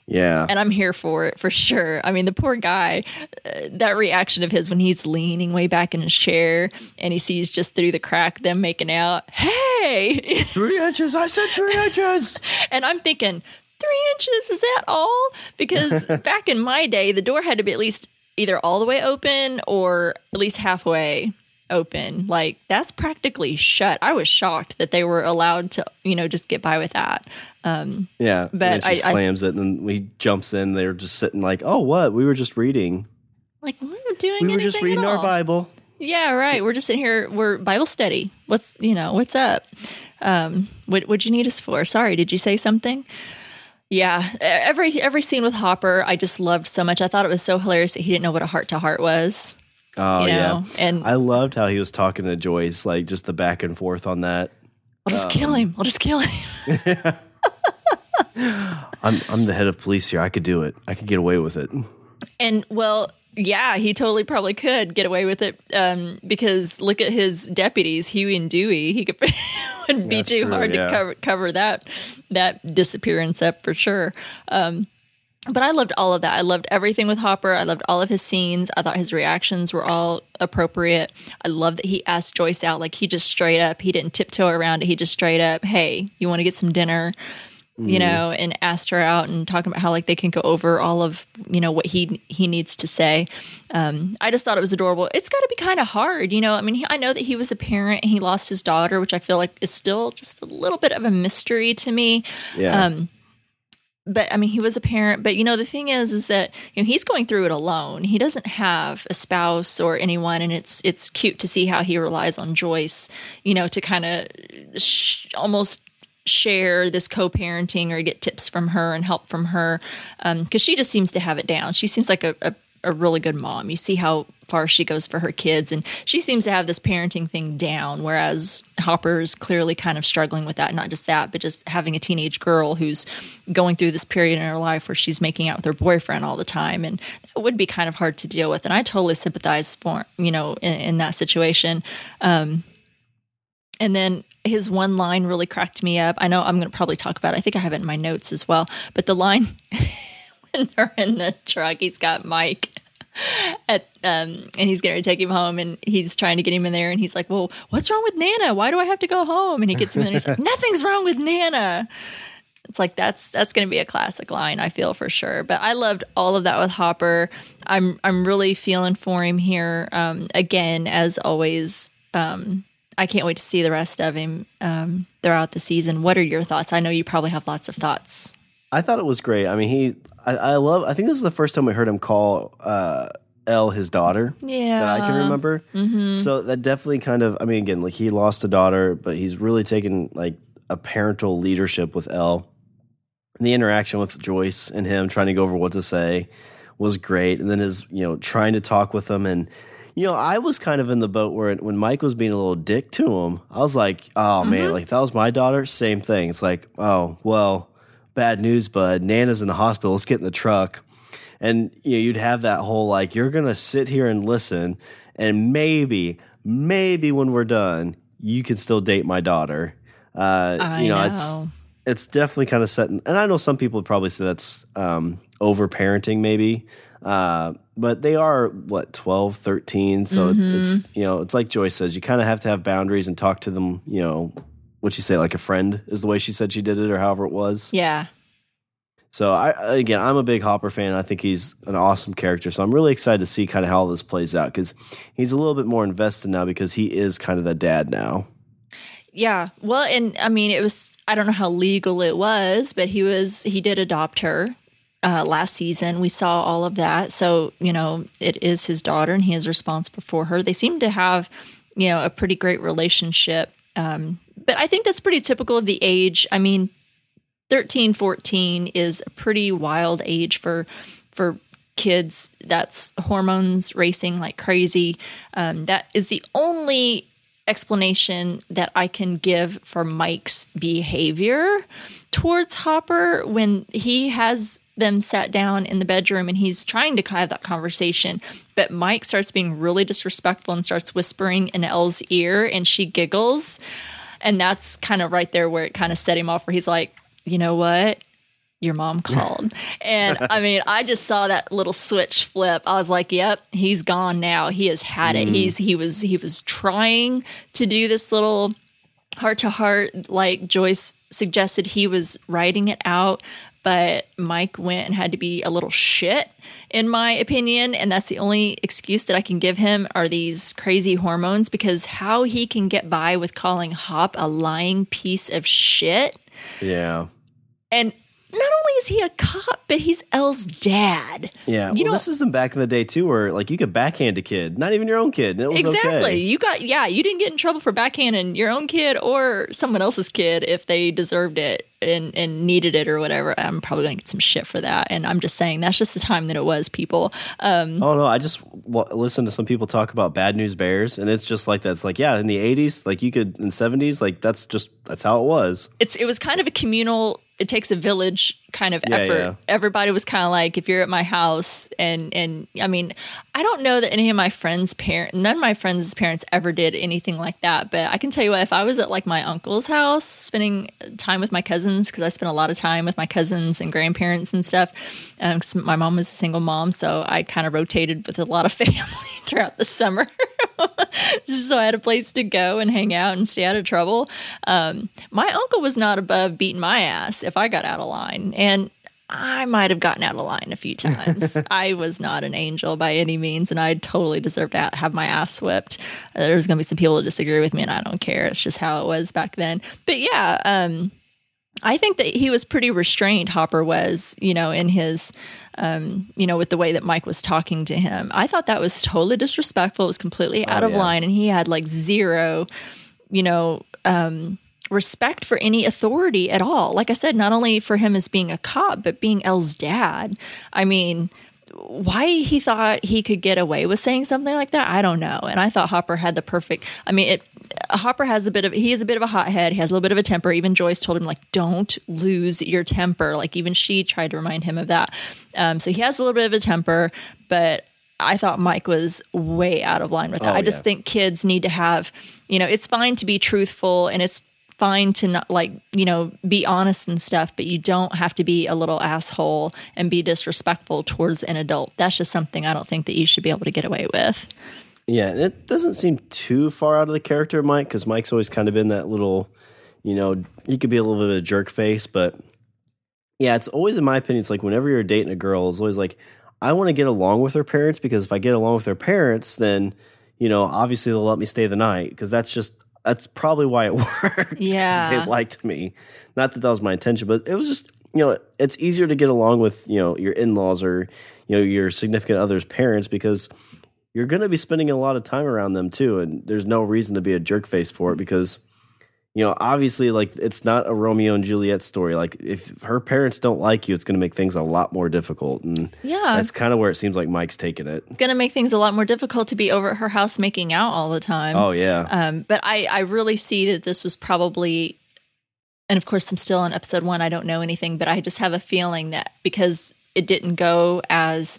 Yeah. And I'm here for it for sure. I mean, the poor guy, uh, that reaction of his when he's leaning way back in his chair and he sees just through the crack them making out, hey, three inches. I said three inches. And I'm thinking, three inches, is that all? Because back in my day, the door had to be at least either all the way open or at least halfway open. Like, that's practically shut. I was shocked that they were allowed to, you know, just get by with that. Um, yeah, but and she I, slams I, it, and then he jumps in. They're just sitting like, "Oh, what? We were just reading." Like we were doing. We were just reading our Bible. Yeah, right. We're just sitting here. We're Bible study. What's you know? What's up? Um, what would you need us for? Sorry, did you say something? Yeah, every every scene with Hopper, I just loved so much. I thought it was so hilarious that he didn't know what a heart to heart was. Oh you know? yeah, and I loved how he was talking to Joyce, like just the back and forth on that. I'll just um, kill him. I'll just kill him. Yeah. I'm I'm the head of police here. I could do it. I could get away with it. And well, yeah, he totally probably could get away with it um, because look at his deputies, Huey and Dewey. He could wouldn't be That's too true, hard yeah. to cover cover that that disappearance up for sure. Um, but I loved all of that. I loved everything with Hopper. I loved all of his scenes. I thought his reactions were all appropriate. I love that he asked Joyce out. Like he just straight up. He didn't tiptoe around it. He just straight up, hey, you want to get some dinner? You know, and asked her out and talking about how like they can go over all of, you know, what he he needs to say. Um, I just thought it was adorable. It's got to be kind of hard. You know, I mean, he, I know that he was a parent and he lost his daughter, which I feel like is still just a little bit of a mystery to me. Yeah. Um, but I mean, he was a parent. But, you know, the thing is, is that, you know, he's going through it alone. He doesn't have a spouse or anyone. And it's it's cute to see how he relies on Joyce, you know, to kind of sh- almost share this co-parenting or get tips from her and help from her. Um, 'cause she just seems to have it down. She seems like a, a a really good mom. You see how far she goes for her kids, and she seems to have this parenting thing down, whereas Hopper is clearly kind of struggling with that. Not just that, but just having a teenage girl who's going through this period in her life where she's making out with her boyfriend all the time, and that would be kind of hard to deal with. And I totally sympathize for, you know, in, in that situation. Um, and then his one line really cracked me up. I know I'm going to probably talk about it. I think I have it in my notes as well. But the line when they're in the truck, he's got Mike at um and he's going to take him home, and he's trying to get him in there, and he's like, well, what's wrong with Nana? Why do I have to go home? And he gets him in there, and he's like, nothing's wrong with Nana. It's like, that's that's going to be a classic line, I feel, for sure. But I loved all of that with Hopper. I'm I'm really feeling for him here. Um, again, as always, um, I can't wait to see the rest of him um, throughout the season. What are your thoughts? I know you probably have lots of thoughts. I thought it was great. I mean, he, I, I love, I think this is the first time we heard him call uh, Elle his daughter. Yeah. That I can remember. Mm-hmm. So that definitely kind of, I mean, again, like he lost a daughter, but he's really taken like a parental leadership with Elle. And the interaction with Joyce and him trying to go over what to say was great. And then his, you know, trying to talk with him. And, you know, I was kind of in the boat where it, when Mike was being a little dick to him, I was like, oh, mm-hmm. man, like if that was my daughter, same thing. It's like, oh, well, bad news, bud. Nana's in the hospital. Let's get in the truck. And you know, you'd have that whole like, you're going to sit here and listen, and maybe, maybe when we're done, you can still date my daughter. Uh, I you know, know. It's, it's definitely kind of setting. And I know some people would probably say that's um, over-parenting maybe, uh, but they are, what, twelve, thirteen. So mm-hmm. it's, you know, it's like Joyce says, you kind of have to have boundaries and talk to them, you know, what'd she say, like a friend is the way she said she did it, or however it was. Yeah. So, I again, I'm a big Hopper fan. I think he's an awesome character. So I'm really excited to see kind of how all this plays out, because he's a little bit more invested now because he is kind of the dad now. Yeah. Well, and I mean, it was, I don't know how legal it was, but he was, he did adopt her uh, last season. We saw all of that. So, you know, it is his daughter and he is responsible for her. They seem to have, you know, a pretty great relationship. Um, but I think that's pretty typical of the age. I mean, thirteen, fourteen is a pretty wild age for for kids. That's hormones racing like crazy. Um, that is the only explanation that I can give for Mike's behavior towards Hopper when he has them sat down in the bedroom and he's trying to have that conversation. But Mike starts being really disrespectful and starts whispering in Elle's ear, and she giggles. And that's kind of right there where it kind of set him off, where he's like, you know what? Your mom called. And I mean, I just saw that little switch flip. I was like, yep, he's gone now. He has had it. Mm. He's he was he was trying to do this little heart to heart, like Joyce suggested. He was writing it out, but Mike went and had to be a little shit, in my opinion. And that's the only excuse that I can give him, are these crazy hormones, because how he can get by with calling Hop a lying piece of shit. Yeah. And not only is he a cop, but he's Elle's dad. Yeah. You well, know, this isn't back in the day, too, where, like, you could backhand a kid, not even your own kid, and it was exactly. Okay. You got, yeah, you didn't get in trouble for backhanding your own kid or someone else's kid if they deserved it and, and needed it or whatever. I'm probably going to get some shit for that, and I'm just saying that's just the time that it was, people. Um, oh, no, I just w- listened to some people talk about Bad News Bears, and it's just like that. It's like, yeah, in the eighties, like, you could, in seventies, like, that's just, that's how it was. It's It was kind of a communal... It takes a village kind of yeah, effort. Yeah. Everybody was kind of like, if you're at my house, and, and I mean, I don't know that any of my friends' parents, none of my friends' parents ever did anything like that. But I can tell you what, if I was at like my uncle's house spending time with my cousins, because I spent a lot of time with my cousins and grandparents and stuff, um, 'cause my mom was a single mom, so I kind of rotated with a lot of family throughout the summer. Just so I had a place to go and hang out and stay out of trouble. Um, my uncle was not above beating my ass if I got out of line. And I might have gotten out of line a few times. I was not an angel by any means, and I totally deserved to have my ass whipped. There's going to be some people that disagree with me, and I don't care. It's just how it was back then. But yeah, um, I think that he was pretty restrained, Hopper was, you know, in his... Um, you know, with the way that Mike was talking to him. I thought that was totally disrespectful. It was completely out oh, of yeah. line. And he had like zero, you know, um, respect for any authority at all. Like I said, not only for him as being a cop, but being Elle's dad. I mean, why he thought he could get away with saying something like that, I don't know. And I thought Hopper had the perfect, I mean, it, Hopper has a bit of, he is a bit of a hothead. He has a little bit of a temper. Even Joyce told him, like, don't lose your temper. Like, even she tried to remind him of that. Um, so he has a little bit of a temper, but I thought Mike was way out of line with that. Oh, I just yeah. think kids need to have, you know, it's fine to be truthful and it's fine to not, like, you know, be honest and stuff, but you don't have to be a little asshole and be disrespectful towards an adult. That's just something I don't think that you should be able to get away with. Yeah, and it doesn't seem too far out of the character of Mike, because Mike's always kind of been that little, you know, he could be a little bit of a jerk face, but yeah, it's always, in my opinion, it's like whenever you're dating a girl, it's always like, I want to get along with her parents, because if I get along with her parents, then, you know, obviously they'll let me stay the night, because that's just, that's probably why it worked. Yeah. Because they liked me. Not that that was my intention, but it was just, you know, it's easier to get along with, you know, your in-laws or, you know, your significant other's parents, because you're going to be spending a lot of time around them too. And there's no reason to be a jerk face for it, because, you know, obviously, like, it's not a Romeo and Juliet story. Like, if her parents don't like you, it's going to make things a lot more difficult. And yeah, that's kind of where it seems like Mike's taking it. It's going to make things a lot more difficult to be over at her house making out all the time. Oh, yeah. Um, but I, I really see that this was probably, and of course, I'm still on episode one. I don't know anything, but I just have a feeling that because it didn't go as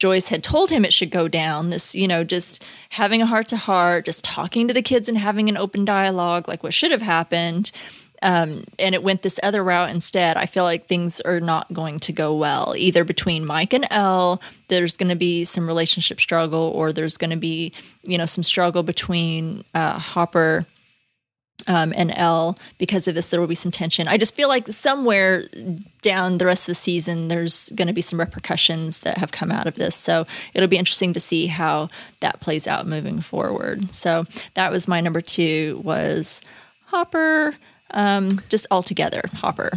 Joyce had told him it should go down, this, you know, just having a heart to heart, just talking to the kids and having an open dialogue, like what should have happened. Um, and it went this other route instead. I feel like things are not going to go well either between Mike and Elle. There's going to be some relationship struggle, or there's going to be, you know, some struggle between uh, Hopper Um, and Elle. Because of this, there will be some tension. I just feel like somewhere down the rest of the season, there's going to be some repercussions that have come out of this. So it'll be interesting to see how that plays out moving forward. So that was my number two, was Hopper, um, just altogether Hopper.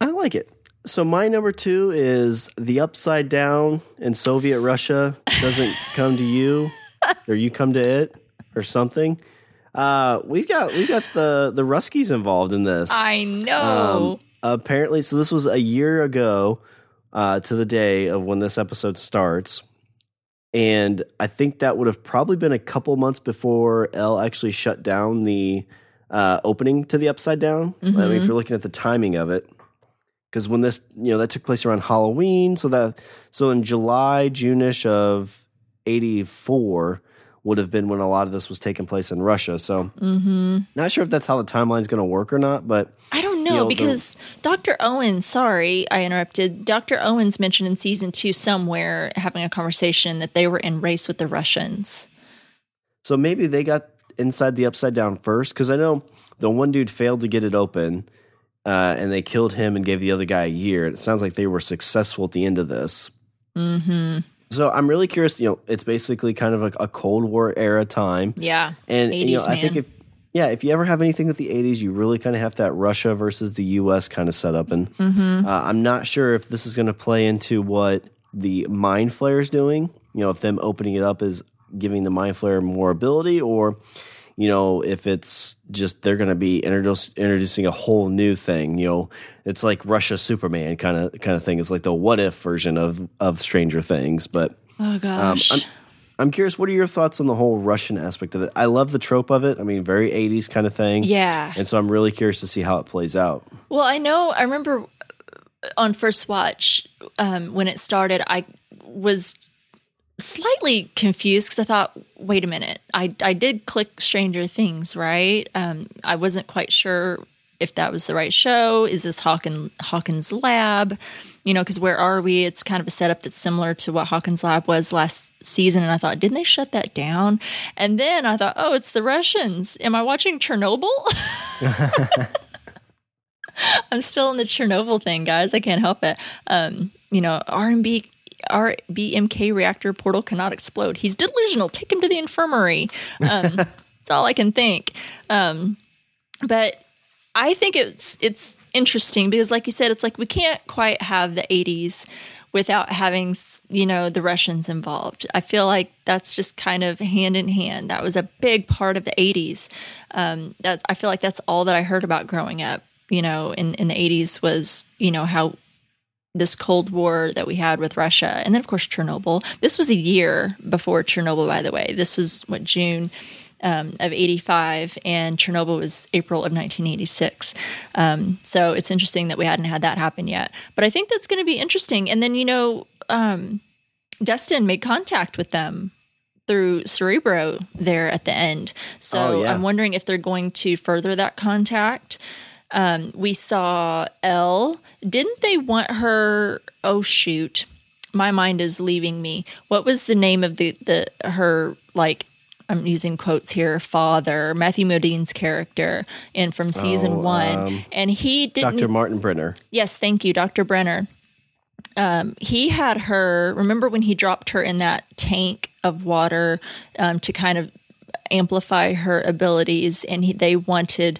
I like it. So my number two is the upside down in Soviet Russia doesn't come to you, or you come to it, or something. Uh, we've got we got the the Ruskies involved in this. I know. Um, apparently, so this was a year ago uh, to the day of when this episode starts, and I think that would have probably been a couple months before Elle actually shut down the uh, opening to the upside down. Mm-hmm. I mean, if you're looking at the timing of it, because when this, you know, that took place around Halloween, so that so in July, June-ish of eighty-four. Would have been when a lot of this was taking place in Russia. So mm-hmm. Not sure if that's how the timeline's going to work or not, but I don't know, you know, because the- Doctor Owens, sorry, I interrupted. Doctor Owens mentioned in season two somewhere having a conversation that they were in race with the Russians. So maybe they got inside the upside down first. 'Cause I know the one dude failed to get it open uh, and they killed him and gave the other guy a year. It sounds like they were successful at the end of this. Mm-hmm. So I'm really curious, you know, it's basically kind of like a Cold War era time. Yeah. And, eighties, you know, I man. think if, yeah, if you ever have anything with the eighties, you really kind of have that Russia versus the U S kind of setup. And mm-hmm. uh, I'm not sure if this is going to play into what the Mind Flayer's doing, you know, if them opening it up is giving the Mind Flayer more ability, or, you know, if it's just they're going to be introduce, introducing a whole new thing. You know, it's like Russia Superman kind of kind of thing. It's like the what if version of of Stranger Things. But oh gosh, um, I'm, I'm curious. What are your thoughts on the whole Russian aspect of it? I love the trope of it. I mean, very eighties kind of thing. Yeah, and so I'm really curious to see how it plays out. Well, I know I remember on first watch um, when it started, I was slightly confused because I thought, wait a minute, I, I did click Stranger Things, right? Um, I wasn't quite sure if that was the right show. Is this Hawkins, Hawkins Lab? You know, because where are we? It's kind of a setup that's similar to what Hawkins Lab was last season. And I thought, didn't they shut that down? And then I thought, oh, it's the Russians. Am I watching Chernobyl? I'm still in the Chernobyl thing, guys. I can't help it. Um, you know, R and B. Our B M K reactor portal cannot explode. He's delusional. Take him to the infirmary. Um, that's all I can think. Um, but I think it's it's interesting because, like you said, it's like we can't quite have the eighties without having, you know, the Russians involved. I feel like that's just kind of hand in hand. That was a big part of the eighties. Um, that I feel like that's all that I heard about growing up, you know, in, in the eighties was, you know, how this Cold War that we had with Russia, and then, of course, Chernobyl. This was a year before Chernobyl, by the way. This was, what, June um, of eighty-five, and Chernobyl was April of nineteen eighty-six. Um, so it's interesting that we hadn't had that happen yet. But I think that's going to be interesting. And then, you know, um, Dustin made contact with them through Cerebro there at the end. So oh, yeah. I'm wondering if they're going to further that contact. Um, we saw Elle. Didn't they want her? Oh, shoot. My mind is leaving me. What was the name of the, the her, like, I'm using quotes here, father, Matthew Modine's character, and from season oh, one. Um, and he didn't. Doctor Martin Brenner. Yes, thank you, Doctor Brenner. Um, he had her. Remember when he dropped her in that tank of water um, to kind of amplify her abilities, and he, they wanted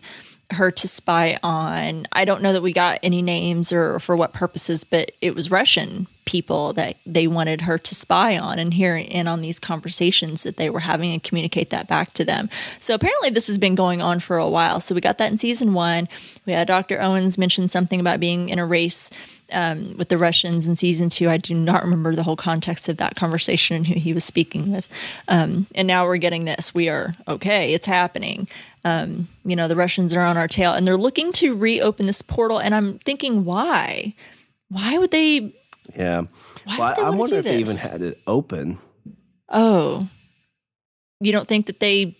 her to spy on, I don't know that we got any names or, or for what purposes, but it was Russian people that they wanted her to spy on and hear in on these conversations that they were having and communicate that back to them. So apparently this has been going on for a while. So we got that in season one. We had Doctor Owens mention something about being in a race um, with the Russians in season two. I do not remember the whole context of that conversation and who he was speaking with. Um, and now we're getting this. We are, okay, it's happening. Um, you know, the Russians are on our tail, and they're looking to reopen this portal. And I'm thinking, why? Why would they? Yeah. Why well, would they I, I wonder if this? They even had it open. Oh, you don't think that they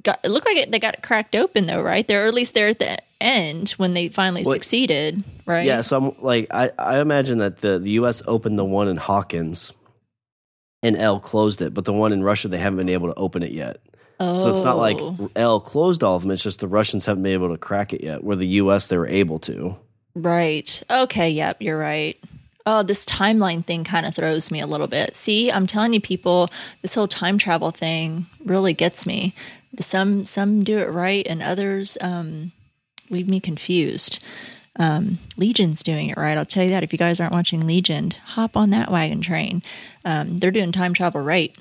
got? It looked like it, they got it cracked open, though, right? They're at least there at the end when they finally well, succeeded, right? Yeah. So I'm like, I, I imagine that the the U S opened the one in Hawkins, and Elle closed it, but the one in Russia they haven't been able to open it yet. Oh. So it's not like Elle closed all of them. It's just the Russians haven't been able to crack it yet, where the U S they were able to. Right. Okay, yep, you're right. Oh, this timeline thing kind of throws me a little bit. See, I'm telling you people, this whole time travel thing really gets me. Some some do it right, and others um, leave me confused. Um, Legion's doing it right, I'll tell you that. If you guys aren't watching Legion, hop on that wagon train. Um, they're doing time travel right.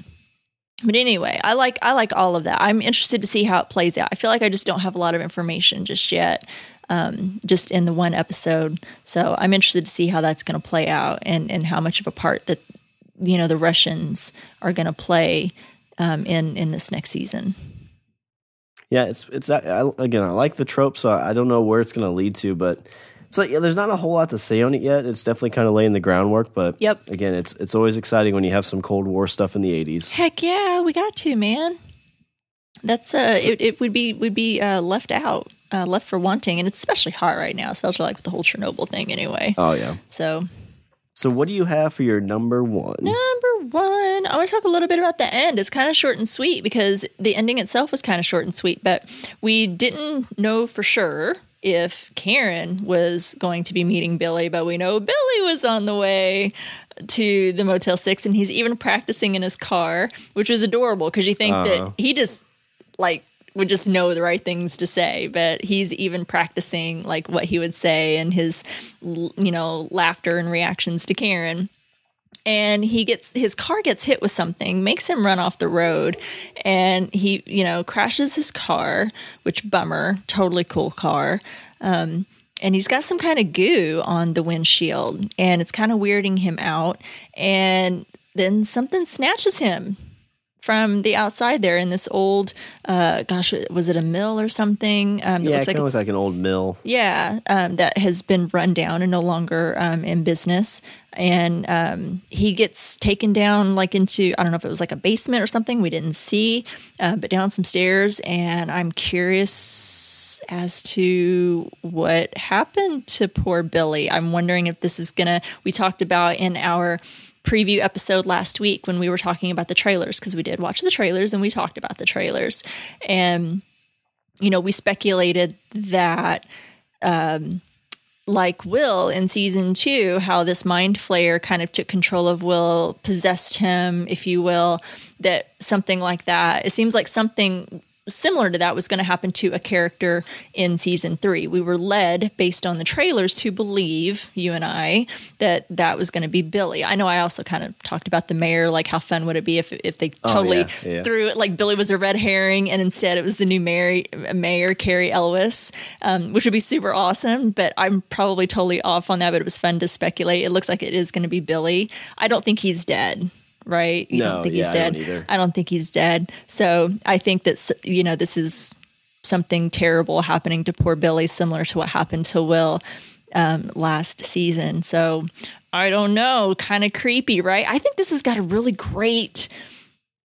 But anyway, I like I like all of that. I'm interested to see how it plays out. I feel like I just don't have a lot of information just yet, um, just in the one episode. So I'm interested to see how that's going to play out, and, and how much of a part that, you know, the Russians are going to play um, in in this next season. Yeah, it's it's I, again, I like the trope, so I don't know where it's going to lead to, but it's like, yeah, there's not a whole lot to say on it yet. It's definitely kind of laying the groundwork, but yep. Again, it's it's always exciting when you have some Cold War stuff in the eighties. Heck yeah, we got to, man. That's uh, so, it, it would be would be uh, left out, uh, left for wanting, and it's especially hot right now, especially like with the whole Chernobyl thing, anyway. Oh yeah. So, so what do you have for your number one? Number one, I want to talk a little bit about the end. It's kind of short and sweet because the ending itself was kind of short and sweet, but we didn't know for sure if Karen was going to be meeting Billy, but we know Billy was on the way to the Motel six, and he's even practicing in his car, which was adorable because you think uh. that he just like would just know the right things to say, but he's even practicing like what he would say and his, you know, laughter and reactions to Karen. And he gets his car gets hit with something, makes him run off the road, and he, you know, crashes his car, which bummer, totally cool car. Um, and he's got some kind of goo on the windshield, and it's kind of weirding him out. And then something snatches him from the outside there in this old, uh, gosh, was it a mill or something? Um, that yeah, looks it kind of like looks like an old mill. Yeah, um, that has been run down and no longer um, in business. And um, he gets taken down like into, I don't know if it was like a basement or something, we didn't see, uh, but down some stairs. And I'm curious as to what happened to poor Billy. I'm wondering if this is going to, we talked about in our preview episode last week when we were talking about the trailers, because we did watch the trailers and we talked about the trailers. And, you know, we speculated that, um, like Will in season two, how this mind flayer kind of took control of Will, possessed him, if you will, that something like that. It seems like something similar to that was going to happen to a character in season three. We were led, based on the trailers, to believe, you and I, that that was going to be Billy. I know I also kind of talked about the mayor, like how fun would it be if if they totally oh, yeah, yeah. threw it, like Billy was a red herring, and instead it was the new mayor, mayor Carrie Elwes, um, which would be super awesome, but I'm probably totally off on that, but it was fun to speculate. It looks like it is going to be Billy. I don't think he's dead. Right? You no, don't think yeah, he's dead. I don't, I don't think he's dead. So I think that, you know, this is something terrible happening to poor Billy, similar to what happened to Will um, last season. So I don't know. Kind of creepy, right? I think this has got a really great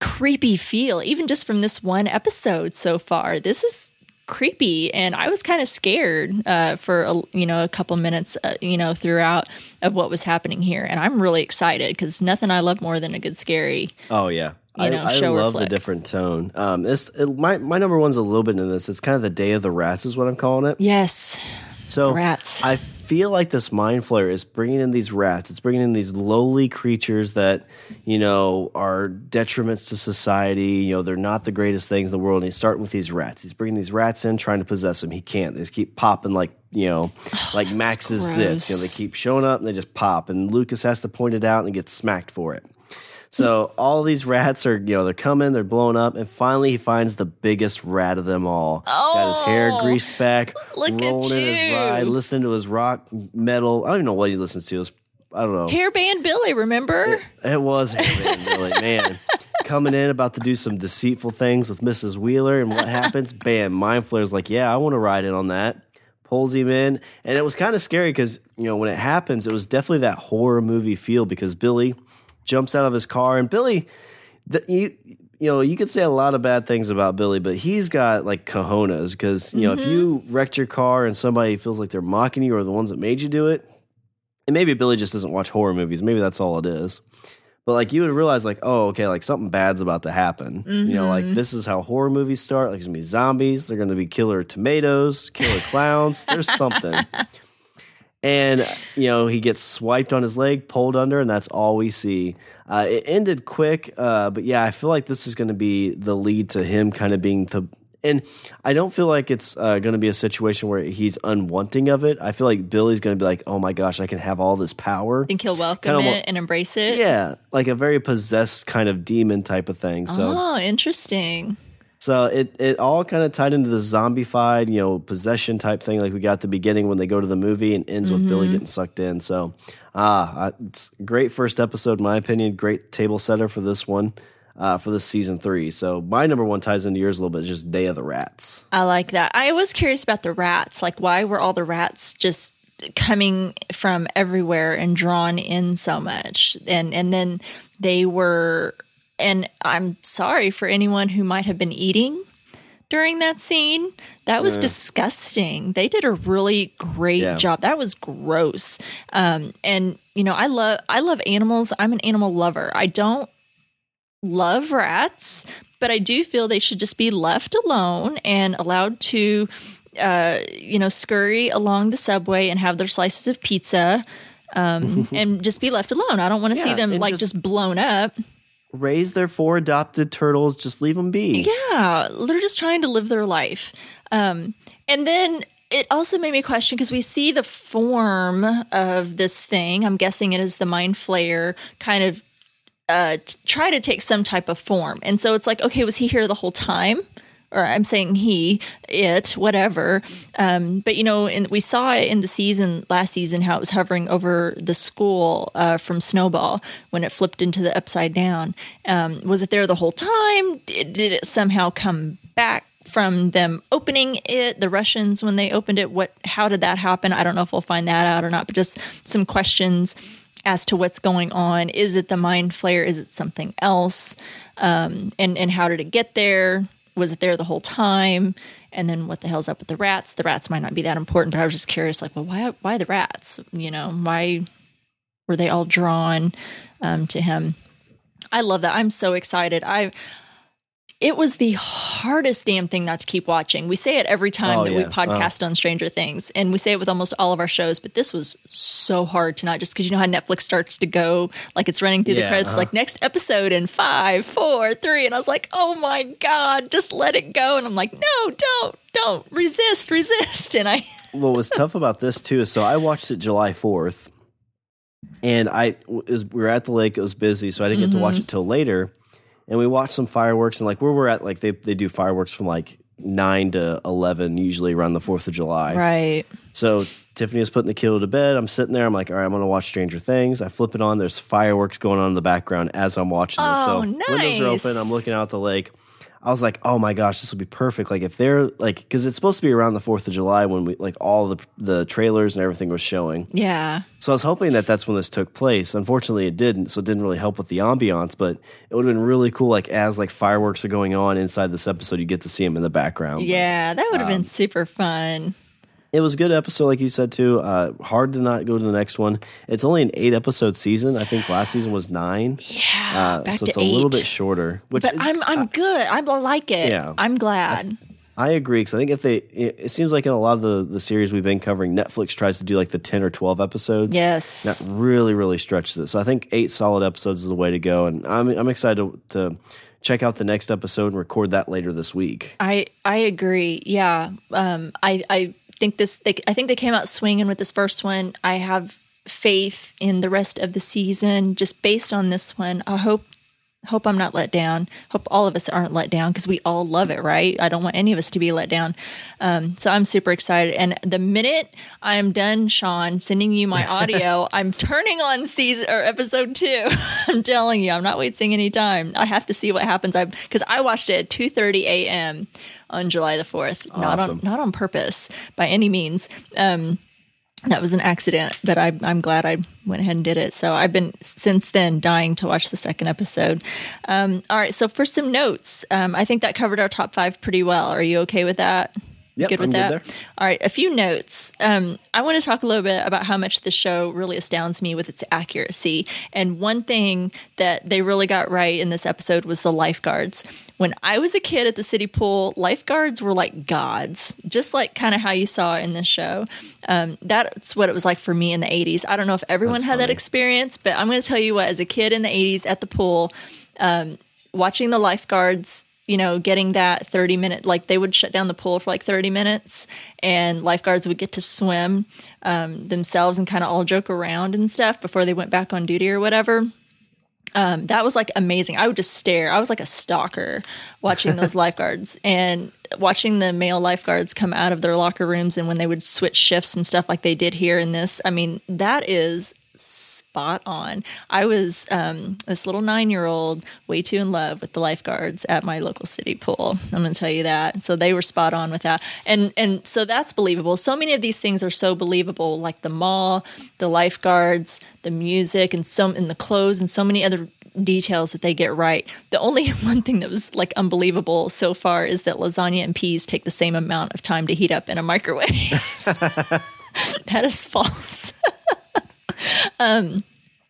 creepy feel, even just from this one episode so far. This is creepy, and I was kind of scared uh for a, you know a couple minutes uh, you know throughout of what was happening here, and I'm really excited because nothing I love more than a good scary oh yeah you know, I, I show love the different tone. Um this it, my my number one's a little bit in this. It's kind of the Day of the Rats is what I'm calling it. Yes, so rats. I feel like this mind flayer is bringing in these rats. It's bringing in these lowly creatures that, you know, are detriments to society. You know, they're not the greatest things in the world. And he's starting with these rats. He's bringing these rats in, trying to possess them. He can't. They just keep popping like, you know, oh, like Max's zits. You know, they keep showing up and they just pop. And Lucas has to point it out and gets smacked for it. So all these rats are, you know, they're coming, they're blowing up, and finally he finds the biggest rat of them all. Oh, got his hair greased back, look rolling at you. In his ride, listening to his rock metal. I don't even know what he listens to. It was, I don't know. Hairband Billy, remember? It, it was Hairband Billy, man. Coming in, about to do some deceitful things with Missus Wheeler, and what happens? Bam, Mind Flayer's like, yeah, I want to ride in on that. Pulls him in, and it was kind of scary because, you know, when it happens, it was definitely that horror movie feel because Billy jumps out of his car, and Billy, the, you you know, you could say a lot of bad things about Billy, but he's got like cojones because, you mm-hmm. know, if you wrecked your car and somebody feels like they're mocking you or the ones that made you do it, and maybe Billy just doesn't watch horror movies. Maybe that's all it is. But like you would realize like, oh, okay, like something bad's about to happen. Mm-hmm. You know, like this is how horror movies start. Like there's going to be zombies. They're going to be killer tomatoes, killer clowns. There's something. And, you know, he gets swiped on his leg, pulled under, and that's all we see. Uh, it ended quick, uh, but yeah, I feel like this is going to be the lead to him kind of being the – and I don't feel like it's uh, going to be a situation where he's unwanting of it. I feel like Billy's going to be like, oh my gosh, I can have all this power. I think he'll welcome kind of, it and embrace it. Yeah, like a very possessed kind of demon type of thing. So. Oh, interesting. So it, it all kind of tied into the zombified, you know, possession type thing like we got at the beginning when they go to the movie and ends mm-hmm. with Billy getting sucked in. So ah, it's great first episode, in my opinion. Great table setter for this one, uh, for this season three. So my number one ties into yours a little bit, just Day of the Rats. I like that. I was curious about the rats. Like why were all the rats just coming from everywhere and drawn in so much? And, and then they were... And I'm sorry for anyone who might have been eating during that scene. That was yeah. disgusting. They did a really great yeah. job. That was gross. Um, and, you know, I love I love animals. I'm an animal lover. I don't love rats, but I do feel they should just be left alone and allowed to, uh, you know, scurry along the subway and have their slices of pizza um, and just be left alone. I don't want to yeah, see them, like, just, just blown up. Raise their four adopted turtles, just leave them be. Yeah, they're just trying to live their life. Um, and then it also made me question, because we see the form of this thing. I'm guessing it is the Mind Flayer kind of uh, t- try to take some type of form. And so it's like, okay, was he here the whole time? Or I'm saying he, it, whatever. Um, but, you know, and we saw it in the season, last season, how it was hovering over the school uh, from Snowball when it flipped into the upside down. Um, was it there the whole time? Did, did it somehow come back from them opening it, the Russians when they opened it? What? How did that happen? I don't know if we'll find that out or not, but just some questions as to what's going on. Is it the Mind Flayer? Is it something else? Um, and, and how did it get there? Was it there the whole time? And then what the hell's up with the rats? The rats might not be that important, but I was just curious, like, well, why why the rats? You know, why were they all drawn um, to him? I love that. I'm so excited. I It was the hardest damn thing not to keep watching. We say it every time oh, that yeah. we podcast oh. on Stranger Things, and we say it with almost all of our shows, but this was so hard to not, just because you know how Netflix starts to go, like it's running through yeah, the credits, uh-huh. like next episode in five, four, three, and I was like, oh my God, just let it go. And I'm like, no, don't, don't, resist, resist. And I... What was tough about this too is, so I watched it July fourth, and I was, we were at the lake, it was busy, so I didn't get mm-hmm. to watch it till later. And we watched some fireworks, and like where we're at, like they they do fireworks from like nine to eleven, usually around the Fourth of July. Right. So Tiffany was putting the kiddo to bed. I'm sitting there. I'm like, all right, I'm gonna watch Stranger Things. I flip it on. There's fireworks going on in the background as I'm watching this. Oh, so nice. Windows are open. I'm looking out at the lake. I was like, oh my gosh, this will be perfect. Like if they're like, because it's supposed to be around the Fourth of July when we like all the the trailers and everything was showing. Yeah. So I was hoping that that's when this took place. Unfortunately, it didn't. So it didn't really help with the ambiance. But it would have been really cool. Like as like fireworks are going on inside this episode, you get to see them in the background. Yeah, but, that would have um, been super fun. It was a good episode, like you said, too. Uh, hard to not go to the next one. It's only an eight-episode season. I think last season was nine. Yeah, uh, back so to it's a eight. Little bit shorter. Which but is, I'm I'm uh, good. I like it. Yeah, I'm glad. I, th- I agree, because I think if they, it, it seems like in a lot of the, the series we've been covering, Netflix tries to do like the ten or twelve episodes. Yes, that really really stretches it. So I think eight solid episodes is the way to go, and I'm I'm excited to. to check out the next episode and record that later this week. I I agree. Yeah, um, I I. think this they, I think they came out swinging with this first one. I have faith in the rest of the season just based on this one. I hope hope I'm not let down. Hope all of us aren't let down, because we all love it, right? I don't want any of us to be let down. Um, so I'm super excited. And the minute I'm done, Sean, sending you my audio, I'm turning on season or episode two. I'm telling you, I'm not wasting any time. I have to see what happens. I because I watched it at two thirty a.m. on July the fourth. Awesome. Not on not on purpose by any means. Um, that was an accident, but I, I'm glad I went ahead and did it. So I've been since then dying to watch the second episode. Um, all right, so for some notes, um, I think that covered our top five pretty well. Are you okay with that? Yep, good with I'm that? Good there. All right, a few notes. Um, I want to talk a little bit about how much the show really astounds me with its accuracy. And one thing that they really got right in this episode was the lifeguards. When I was a kid at the city pool, lifeguards were like gods, just like kind of how you saw in this show. Um, that's what it was like for me in the eighties. I don't know if everyone that's had funny. That experience, but I'm going to tell you what, as a kid in the eighties at the pool, um, watching the lifeguards, you know, getting that thirty minute, like they would shut down the pool for like thirty minutes and lifeguards would get to swim um, themselves and kind of all joke around and stuff before they went back on duty or whatever. Um, that was like amazing. I would just stare. I was like a stalker watching those lifeguards and watching the male lifeguards come out of their locker rooms. And when they would switch shifts and stuff like they did here in this, I mean, that is spot on. I was um, this little nine-year-old way too in love with the lifeguards at my local city pool. I'm going to tell you that. So they were spot on with that. And and so that's believable. So many of these things are so believable, like the mall, the lifeguards, the music, and, some, and the clothes, and so many other details that they get right. The only one thing that was like unbelievable so far is that lasagna and peas take the same amount of time to heat up in a microwave. That is false. Um,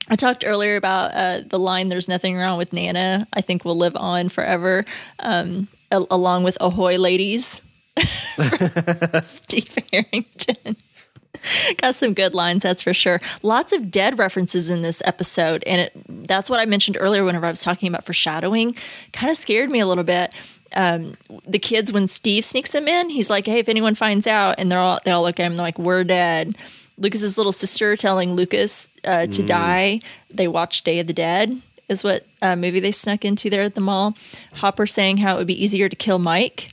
I talked earlier about uh, the line, "There's nothing wrong with Nana," I think will live on forever, um, a- along with "Ahoy, ladies," Steve Harrington. Got some good lines, that's for sure. Lots of Dead references in this episode, and it, that's what I mentioned earlier whenever I was talking about foreshadowing. Kind of scared me a little bit. Um, the kids, when Steve sneaks them in, he's like, "Hey, if anyone finds out," and they're all they all look at him, they're like, "We're dead." Lucas's little sister telling Lucas uh, to mm. die. They watched Day of the Dead is what uh, movie they snuck into there at the mall. Hopper saying how it would be easier to kill Mike.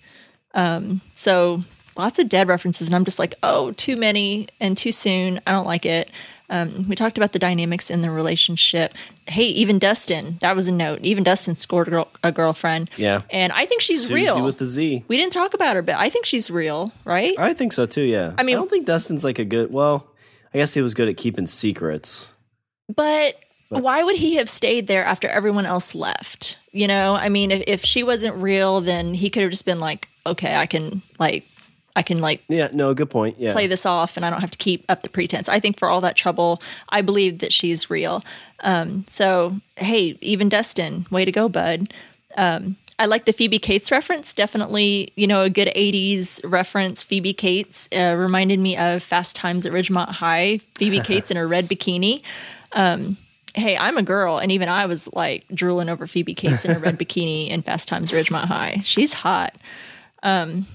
Um, so lots of Dead references. And I'm just like, oh, too many and too soon. I don't like it. Um, we talked about the dynamics in the relationship. Hey, even Dustin, that was a note. Even Dustin scored a, girl, a girlfriend. Yeah. And I think she's Susie real. With the Z. We didn't talk about her, but I think she's real, right? I think so too, yeah. I mean, I don't think Dustin's like a good, well... I guess he was good at keeping secrets. But, but why would he have stayed there after everyone else left? You know, I mean, if, if she wasn't real, then he could have just been like, okay, I can like, I can like, yeah, no, good point. Yeah. Play this off and I don't have to keep up the pretense. I think for all that trouble, I believe that she's real. Um, so, hey, even Dustin, way to go, bud. Um, I like the Phoebe Cates reference. Definitely, you know, a good eighties reference. Phoebe Cates uh, reminded me of Fast Times at Ridgemont High. Phoebe Cates in a red bikini. Um, hey, I'm a girl, and even I was like drooling over Phoebe Cates in a red bikini in Fast Times at Ridgemont High. She's hot. Um,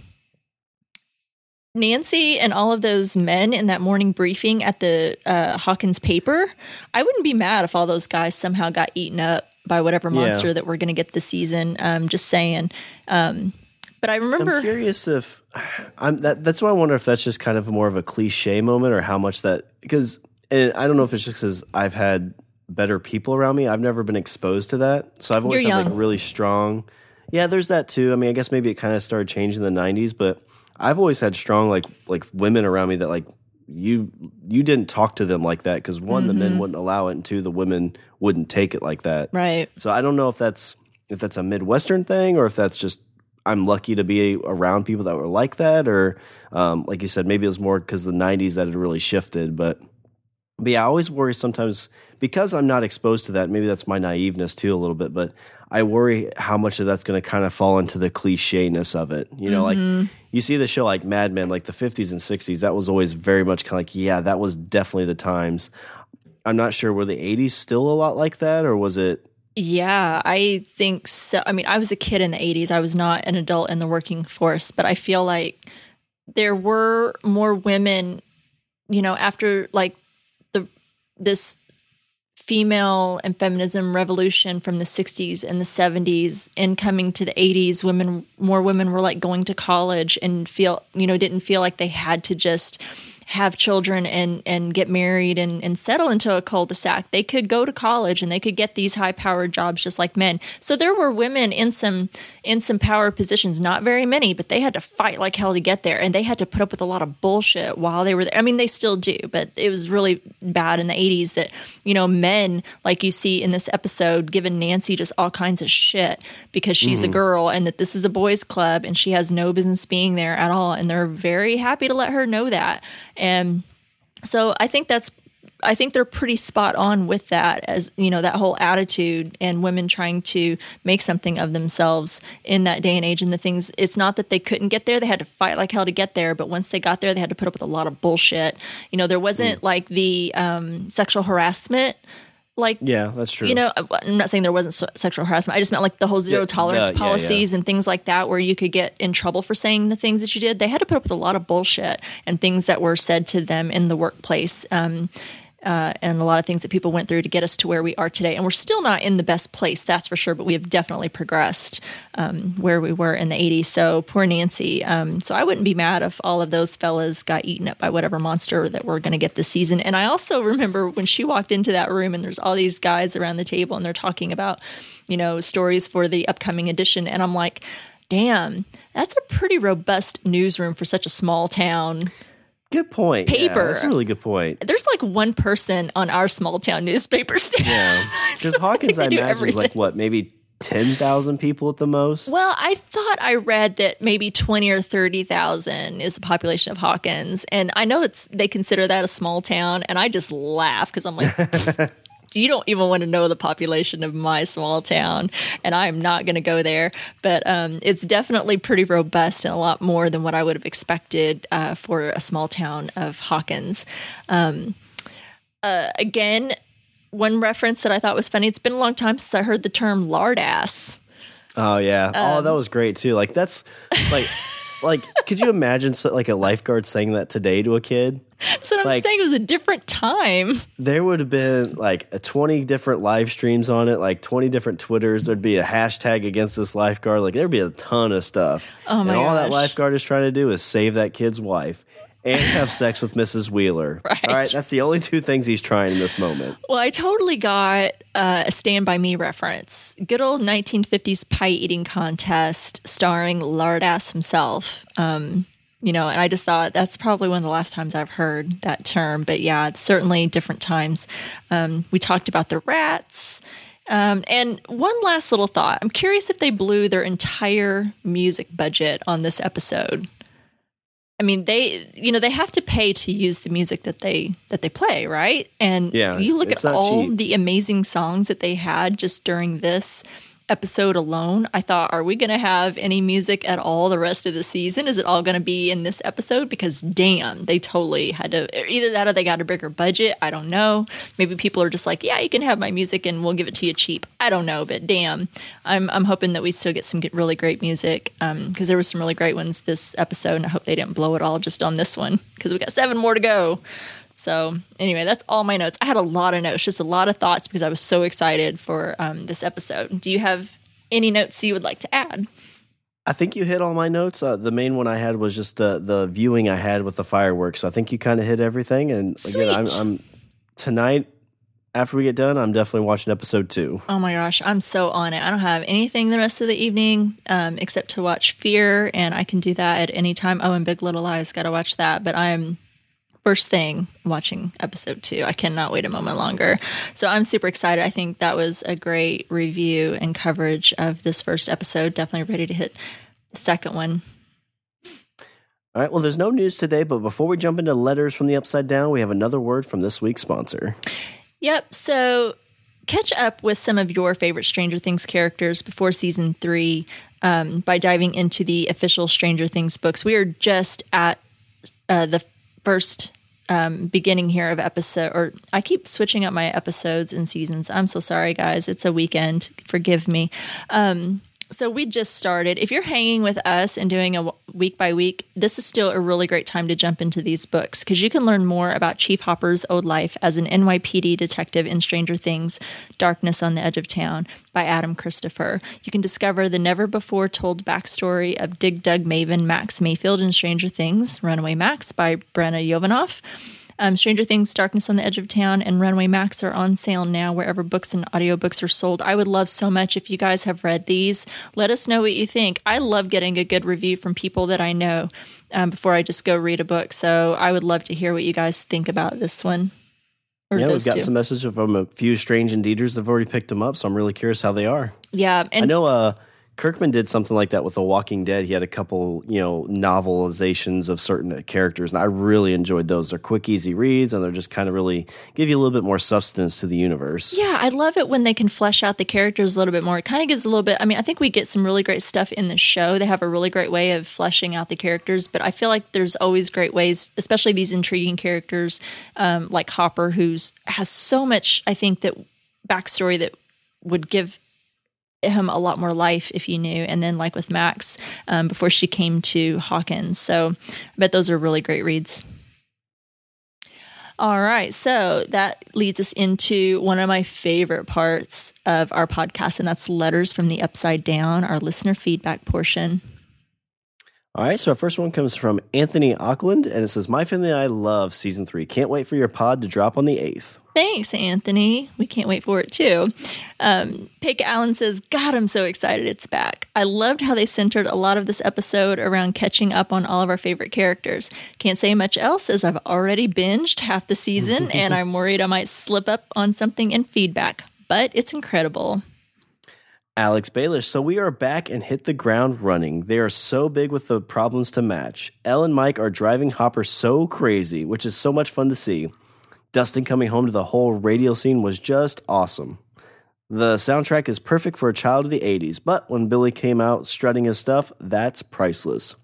Nancy and all of those men in that morning briefing at the uh, Hawkins paper. I wouldn't be mad if all those guys somehow got eaten up by whatever monster yeah. that we're going to get this season. Um, just saying. Um, but I remember. I'm curious if I'm that. That's why I wonder if that's just kind of more of a cliche moment or how much that, because and I don't know if it's just because I've had better people around me. I've never been exposed to that. So I've always You're had young. like really strong. Yeah, there's that too. I mean, I guess maybe it kind of started changing in the nineties, but I've always had strong like like women around me that like you you didn't talk to them like that because one, mm-hmm. the men wouldn't allow it, and two, the women wouldn't take it like that. Right. So I don't know if that's if that's a Midwestern thing or if that's just I'm lucky to be around people that were like that, or um, like you said, maybe it was more because the nineties that had really shifted. But, but yeah, I always worry sometimes because I'm not exposed to that. Maybe that's my naiveness too a little bit, but I worry how much of that's going to kind of fall into the clichéness of it. You know, mm-hmm. like you see the show like Mad Men, like the fifties and sixties, that was always very much kind of like, yeah, that was definitely the times. I'm not sure, were the eighties still a lot like that, or was it? Yeah, I think so. I mean, I was a kid in the eighties. I was not an adult in the working force, but I feel like there were more women, you know, after like the this – female and feminism revolution from the sixties and the seventies and coming to the eighties, women, more women were like going to college and feel, you know, didn't feel like they had to just have children and, and get married and, and settle into a cul-de-sac. They could go to college and they could get these high powered jobs just like men. So there were women in some, in some power positions, not very many, but they had to fight like hell to get there. And they had to put up with a lot of bullshit while they were there. I mean, they still do, but it was really bad in the eighties that, you know, men, like you see in this episode, giving Nancy just all kinds of shit because she's mm-hmm. a girl and that this is a boys club and she has no business being there at all. And they're very happy to let her know that. And so I think that's, I think they're pretty spot on with that, as, you know, that whole attitude and women trying to make something of themselves in that day and age and the things. It's not that they couldn't get there. They had to fight like hell to get there. But once they got there, they had to put up with a lot of bullshit. You know, there wasn't like the um, sexual harassment. Like, yeah, that's true. You know, I'm not saying there wasn't so- sexual harassment. I just meant like the whole zero yeah, tolerance yeah, policies yeah, yeah. and things like that, where you could get in trouble for saying the things that you did. They had to put up with a lot of bullshit and things that were said to them in the workplace, um, uh, and a lot of things that people went through to get us to where we are today. And we're still not in the best place, that's for sure, but we have definitely progressed um, where we were in the eighties. So poor Nancy. Um, so I wouldn't be mad if all of those fellas got eaten up by whatever monster that we're going to get this season. And I also remember when she walked into that room and there's all these guys around the table and they're talking about, you know, stories for the upcoming edition. And I'm like, damn, that's a pretty robust newsroom for such a small town. Good point. Paper. Yeah, that's a really good point. There's like one person on our small town newspaper stand. Yeah. Because so Hawkins, I, I imagine, everything. is like, what, maybe ten thousand people at the most? Well, I thought I read that maybe twenty or thirty thousand is the population of Hawkins. And I know it's they consider that a small town. And I just laugh because I'm like, you don't even want to know the population of my small town, and I am not going to go there. But um, it's definitely pretty robust and a lot more than what I would have expected uh, for a small town of Hawkins. Um, uh, again, one reference that I thought was funny, it's been a long time since I heard the term lard ass. Oh, yeah. Um, oh, that was great, too. Like, that's like... Like, could you imagine so, like a lifeguard saying that today to a kid? That's what I'm like, saying. It was a different time. There would have been like a twenty different live streams on it, like twenty different Twitters. There'd be a hashtag against this lifeguard. Like, there'd be a ton of stuff. Oh my And all gosh. that lifeguard is trying to do is save that kid's wife and have sex with Missus Wheeler. Right. All right, that's the only two things he's trying in this moment. Well, I totally got uh, a Stand By Me reference. Good old nineteen fifties pie eating contest starring Lardass himself. Um, you know, and I just thought that's probably one of the last times I've heard that term. But yeah, it's certainly different times. Um, we talked about the rats. Um, and one last little thought. I'm curious if they blew their entire music budget on this episode. I mean, they, you know, they have to pay to use the music that they that they play, right? And yeah, you look at all cheap. the amazing songs that they had just during this episode alone, I thought, are we going to have any music at all the rest of the season? Is it all going to be in this episode? Because damn, they totally had to, either that or they got a bigger budget. I don't know. Maybe people are just like, yeah, you can have my music and we'll give it to you cheap. I don't know, but damn, I'm I'm hoping that we still get some really great music because um, there were some really great ones this episode, and I hope they didn't blow it all just on this one because we got seven more to go. So anyway, that's all my notes. I had a lot of notes, just a lot of thoughts because I was so excited for um, this episode. Do you have any notes you would like to add? I think you hit all my notes. Uh, the main one I had was just the the viewing I had with the fireworks. So I think you kind of hit everything. And Sweet. again, I'm, I'm tonight after we get done, I'm definitely watching episode two. Oh my gosh, I'm so on it. I don't have anything the rest of the evening um, except to watch Fear, and I can do that at any time. Oh, and Big Little Lies, got to watch that. But I'm first thing watching episode two. I cannot wait a moment longer. So I'm super excited. I think that was a great review and coverage of this first episode. Definitely ready to hit the second one. All right. Well, there's no news today, but before we jump into letters from the Upside Down, we have another word from this week's sponsor. Yep. So catch up with some of your favorite Stranger Things characters before season three um, by diving into the official Stranger Things books. We are just at uh, the first Um, beginning here of episode, or I keep switching up my episodes and seasons. I'm so sorry, guys. It's a weekend. Forgive me. Um, so we just started. If you're hanging with us and doing a week by week, this is still a really great time to jump into these books because you can learn more about Chief Hopper's old life as an N Y P D detective in Stranger Things, Darkness on the Edge of Town by Adam Christopher. You can discover the never-before-told backstory of Dig Dug maven Max Mayfield in Stranger Things, Runaway Max by Brenna Jovanoff. Um, Stranger Things, Darkness on the Edge of Town, and Runaway Max are on sale now wherever books and audiobooks are sold. I would love so much if you guys have read these. Let us know what you think. I love getting a good review from people that I know um, before I just go read a book. So I would love to hear what you guys think about this one. Or yeah, we've got two. Some messages from a few Strange Indeeders that have already picked them up, so I'm really curious how they are. Yeah. And I know uh, Kirkman did something like that with The Walking Dead. He had a couple, you know, novelizations of certain characters, and I really enjoyed those. They're quick, easy reads, and they're just kind of really give you a little bit more substance to the universe. Yeah, I love it when they can flesh out the characters a little bit more. It kind of gives a little bit – I mean, I think we get some really great stuff in the show. They have a really great way of fleshing out the characters, but I feel like there's always great ways, especially these intriguing characters um, like Hopper, who has so much, I think, that backstory that would give – him a lot more life if you knew, and then like with Max um, before she came to Hawkins. So I bet those are really great reads. All right, so that leads us into one of my favorite parts of our podcast, and that's letters from the Upside Down, our listener feedback portion. All right, so our first one comes from Anthony Auckland, and it says, "My family and I love season three. Can't wait for your pod to drop on the eighth." Thanks, Anthony. We can't wait for it, too. Um, Peg Allen says, "God, I'm so excited it's back. I loved how they centered a lot of this episode around catching up on all of our favorite characters. Can't say much else as I've already binged half the season, and I'm worried I might slip up on something in feedback, but it's incredible." Alex Baelish, "So we are back and hit the ground running. They are so big with the problems to match. Elle and Mike are driving Hopper so crazy, which is so much fun to see. Dustin coming home to the whole radio scene was just awesome. The soundtrack is perfect for a child of the eighties, but when Billy came out strutting his stuff, that's priceless.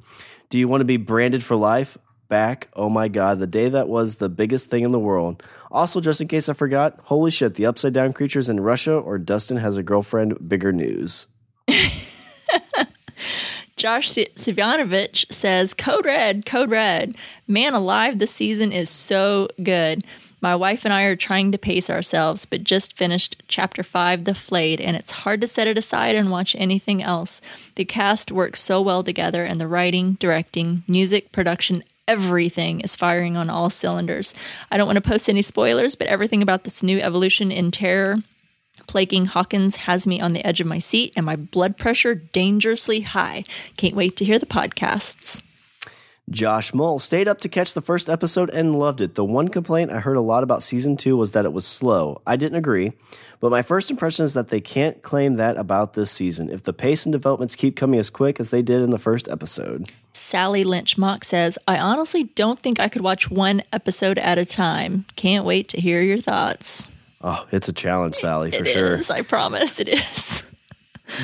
Do you want to be branded for life? Back. Oh my God, the day that was the biggest thing in the world. Also, just in case I forgot, holy shit, the Upside Down creatures in Russia or Dustin has a girlfriend, bigger news." Josh Sivjanovic says, "Code Red, Code Red. Man alive, this season is so good. My wife and I are trying to pace ourselves, but just finished Chapter five, The Flayed, and it's hard to set it aside and watch anything else. The cast works so well together, and the writing, directing, music, production, everything is firing on all cylinders. I don't want to post any spoilers, but everything about this new evolution in terror plaguing Hawkins has me on the edge of my seat and my blood pressure dangerously high. Can't wait to hear the podcasts." Josh Mull, "Stayed up to catch the first episode and loved it. The one complaint I heard a lot about season two was that it was slow. I didn't agree, but my first impression is that they can't claim that about this season if the pace and developments keep coming as quick as they did in the first episode." Sally Lynch Mock says, "I honestly don't think I could watch one episode at a time. Can't wait to hear your thoughts." Oh, it's a challenge, Sally, for it sure. It is, I promise it is.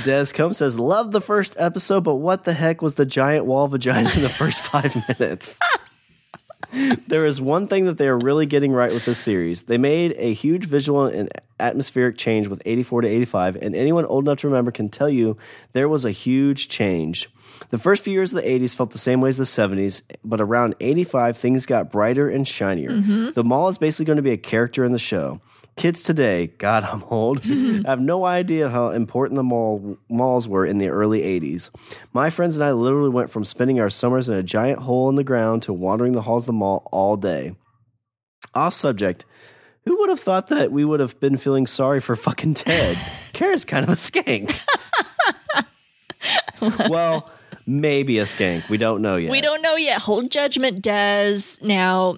Descombe says, love the first episode, but what the heck was the giant wall vagina in the first five minutes? There is one thing that they are really getting right with this series. They made a huge visual and atmospheric change with eighty-four to eighty-five, and anyone old enough to remember can tell you there was a huge change. The first few years of the eighties felt the same way as the seventies, but around eighty-five, things got brighter and shinier. Mm-hmm. The mall is basically going to be a character in the show. Kids today, God, I'm old, mm-hmm. I have no idea how important the mall malls were in the early eighties. My friends and I literally went from spending our summers in a giant hole in the ground to wandering the halls of the mall all day. Off subject, who would have thought that we would have been feeling sorry for fucking Ted? Kara's kind of a skank. Well, maybe a skank. We don't know yet. We don't know yet. Hold judgment, Des. Now,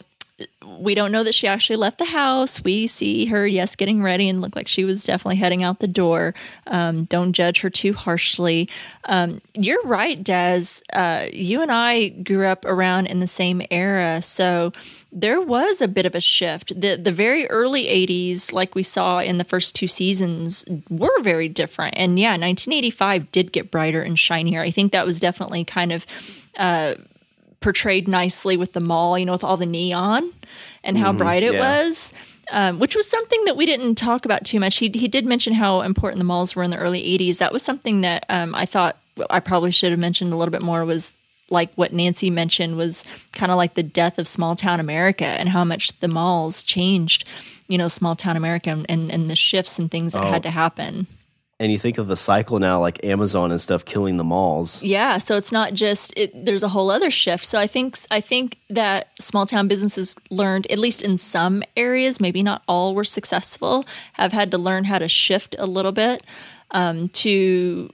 we don't know that she actually left the house. We see her, yes, getting ready and look like she was definitely heading out the door. Um, don't judge her too harshly. Um, you're right, Des. Uh, you and I grew up around in the same era, so there was a bit of a shift. The the very early eighties, like we saw in the first two seasons, were very different. And yeah, nineteen eighty-five did get brighter and shinier. I think that was definitely kind of Uh, portrayed nicely with the mall, you know, with all the neon and how mm-hmm, bright it yeah. was, um, which was something that we didn't talk about too much. He he did mention how important the malls were in the early eighties. That was something that um, I thought I probably should have mentioned a little bit more, was like what Nancy mentioned was kind of like the death of small town America and how much the malls changed, you know, small town America and, and, and the shifts and things that oh. had to happen. And you think of the cycle now, like Amazon and stuff killing the malls. Yeah, so it's not just it, there's a whole other shift. So I think I think that small town businesses learned, at least in some areas, maybe not all were successful, have had to learn how to shift a little bit um, to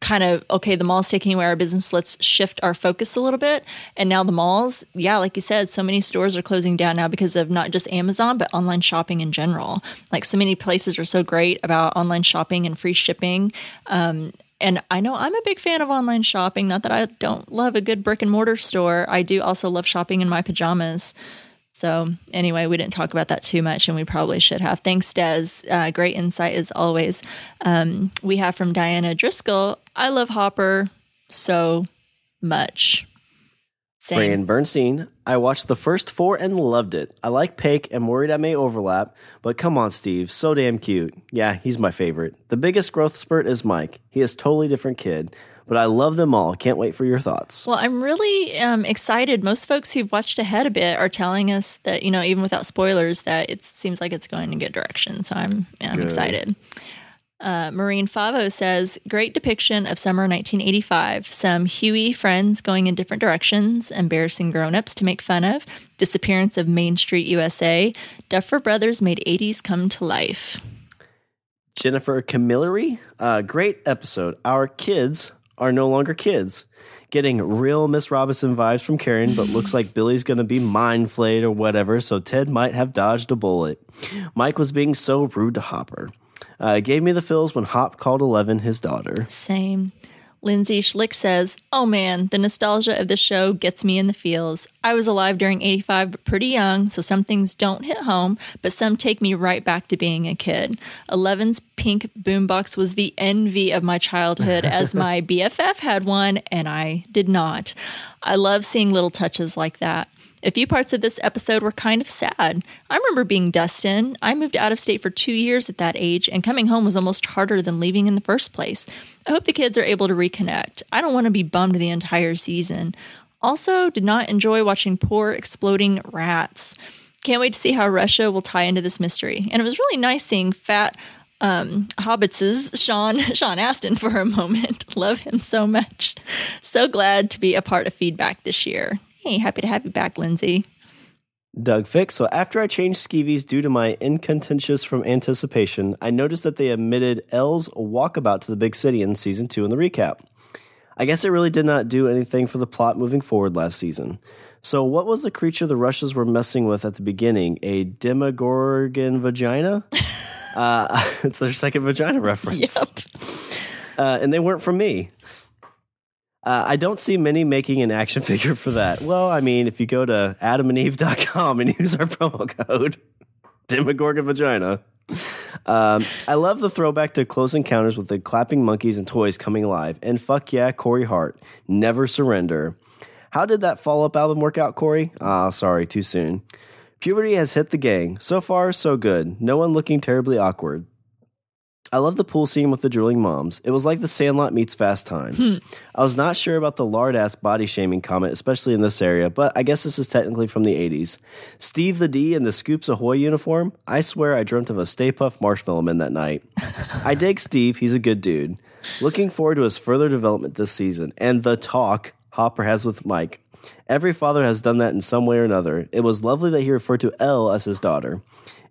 kind of, okay, the mall's taking away our business, let's shift our focus a little bit. And now the malls, yeah, like you said, so many stores are closing down now because of not just Amazon, but online shopping in general. Like, so many places are so great about online shopping and free shipping. Um, and I know I'm a big fan of online shopping. Not that I don't love a good brick and mortar store. I do also love shopping in my pajamas. So anyway, we didn't talk about that too much, and we probably should have. Thanks, Des. Uh, great insight as always. Um, we have from Diana Driscoll, I love Hopper so much. Same. Fran Bernstein, I watched the first four and loved it. I like Paik and worried I may overlap, but come on, Steve, so damn cute. Yeah, he's my favorite. The biggest growth spurt is Mike. He is a totally different kid. But I love them all. Can't wait for your thoughts. Well, I'm really um, excited. Most folks who've watched ahead a bit are telling us that, you know, even without spoilers, that it seems like it's going in a good direction. So I'm, I'm excited. Uh, Maureen Favo says, great depiction of summer nineteen eighty-five. Some Huey friends going in different directions, embarrassing grown-ups to make fun of, disappearance of Main Street U S A. Duffer Brothers made eighties come to life. Jennifer Camilleri, uh, great episode. Our kids are no longer kids. Getting real Miss Robinson vibes from Karen, but looks like Billy's going to be mind-flayed or whatever, so Ted might have dodged a bullet. Mike was being so rude to Hopper. Uh, gave me the feels when Hop called Eleven his daughter. Same. Lindsay Schlick says, oh man, the nostalgia of the show gets me in the feels. I was alive during eighty-five, but pretty young, so some things don't hit home, but some take me right back to being a kid. Eleven's pink boombox was the envy of my childhood, as my B F F had one, and I did not. I love seeing little touches like that. A few parts of this episode were kind of sad. I remember being Dustin. I moved out of state for two years at that age, and coming home was almost harder than leaving in the first place. I hope the kids are able to reconnect. I don't want to be bummed the entire season. Also, did not enjoy watching poor exploding rats. Can't wait to see how Russia will tie into this mystery. And it was really nice seeing fat Um, Hobbitses, Sean, Sean Astin for a moment. Love him so much. So glad to be a part of Feedback this year. Hey, happy to have you back, Lindsay. Doug Fix, so after I changed skeevies due to my incontentious from anticipation, I noticed that they omitted Elle's walkabout to the big city in season two in the recap. I guess it really did not do anything for the plot moving forward last season. So what was the creature the Russians were messing with at the beginning? A Demogorgon vagina? uh, it's their second vagina reference. Yep. Uh, and they weren't from me. Uh, I don't see many making an action figure for that. Well, I mean, if you go to adam and eve dot com and use our promo code, Demogorgon Vagina, Um, I love the throwback to Close Encounters with the clapping monkeys and toys coming alive. And fuck yeah, Corey Hart. Never surrender. How did that follow-up album work out, Corey? Ah, sorry, too soon. Puberty has hit the gang. So far, so good. No one looking terribly awkward. I love the pool scene with the drooling moms. It was like The Sandlot meets Fast Times. Hmm. I was not sure about the lard-ass body-shaming comment, especially in this area, but I guess this is technically from the eighties. Steve the D in the Scoops Ahoy uniform? I swear I dreamt of a Stay Puft Marshmallow Man that night. I dig Steve. He's a good dude. Looking forward to his further development this season, and the talk Hopper has with Mike. Every father has done that in some way or another. It was lovely that he referred to Elle as his daughter.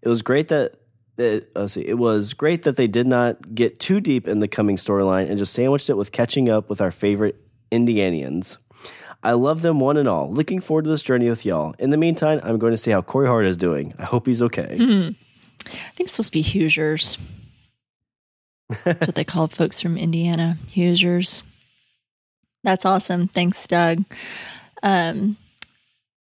It was great that... It, let's see, it was great that they did not get too deep in the coming storyline and just sandwiched it with catching up with our favorite Indianians. I love them one and all. Looking forward to this journey with y'all. In the meantime, I'm going to see how Corey Hart is doing. I hope he's okay. Mm. I think it's supposed to be Hoosiers. That's what they call folks from Indiana. Hoosiers. That's awesome. Thanks, Doug. Um,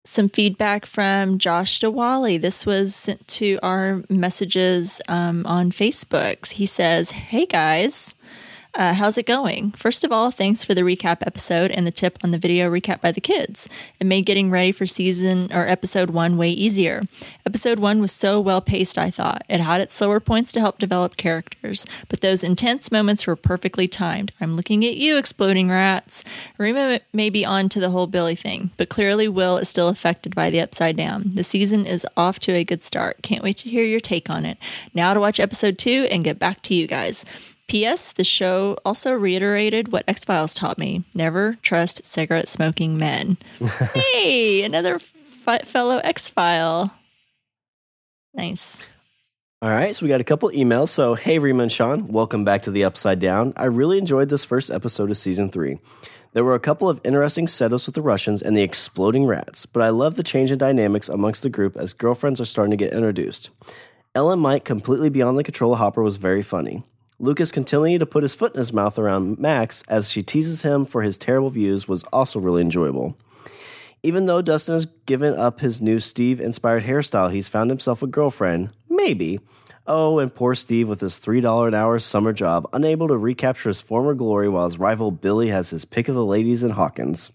Some feedback from Josh DeWally. This was sent to our messages um, on Facebook. He says, hey guys, uh, how's it going? First of all, thanks for the recap episode and the tip on the video recap by the kids. It made getting ready for season or episode one way easier. Episode one was so well paced, I thought. It had its slower points to help develop characters, but those intense moments were perfectly timed. I'm looking at you, exploding rats. Rima may be on to the whole Billy thing, but clearly Will is still affected by the Upside Down. The season is off to a good start. Can't wait to hear your take on it. Now to watch episode two and get back to you guys. P S. The show also reiterated what X-Files taught me. Never trust cigarette-smoking men. Hey, another f- fellow X-File. Nice. All right, so we got a couple emails. So, hey, Rima and Sean, welcome back to The Upside Down. I really enjoyed this first episode of Season three. There were a couple of interesting setups with the Russians and the exploding rats, but I love the change in dynamics amongst the group as girlfriends are starting to get introduced. Elle and Mike completely beyond the control of Hopper was very funny. Lucas continuing to put his foot in his mouth around Max as she teases him for his terrible views was also really enjoyable. Even though Dustin has given up his new Steve-inspired hairstyle, he's found himself a girlfriend. Maybe. Oh, and poor Steve with his three dollars an hour summer job, unable to recapture his former glory while his rival Billy has his pick of the ladies in Hawkins.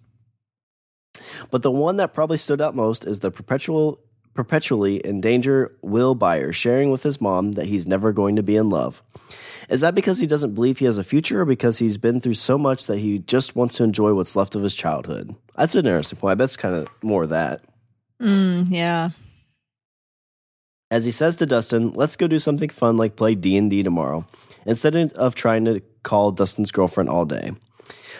But the one that probably stood out most is the perpetual... perpetually in danger Will Byers sharing with his mom that he's never going to be in love. Is that because he doesn't believe he has a future or because he's been through so much that he just wants to enjoy what's left of his childhood? That's an interesting point. I bet it's kind of more of that. Mm, yeah. As he says to Dustin, let's go do something fun like play D and D tomorrow instead of trying to call Dustin's girlfriend all day.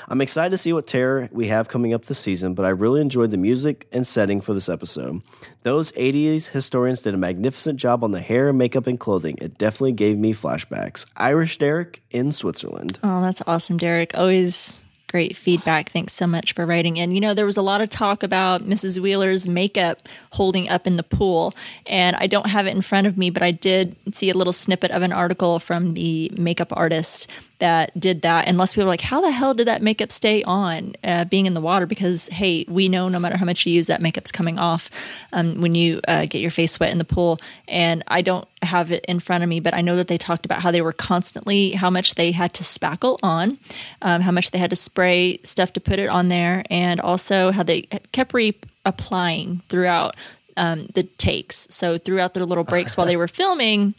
I'm excited to see what terror we have coming up this season, but I really enjoyed the music and setting for this episode. Those eighties historians did a magnificent job on the hair, makeup, and clothing. It definitely gave me flashbacks. Irish Derek in Switzerland. Oh, that's awesome, Derek. Always great feedback. Thanks so much for writing in. You know, there was a lot of talk about Missus Wheeler's makeup holding up in the pool, and I don't have it in front of me, but I did see a little snippet of an article from the makeup artist that did that. And lots of people were like, how the hell did that makeup stay on uh, being in the water? Because, hey, we know no matter how much you use, that makeup's coming off um, when you uh, get your face wet in the pool. And I don't have it in front of me, but I know that they talked about how they were constantly, how much they had to spackle on, um, how much they had to spray stuff to put it on there, and also how they kept reapplying throughout um, the takes. So throughout their little breaks while they were filming,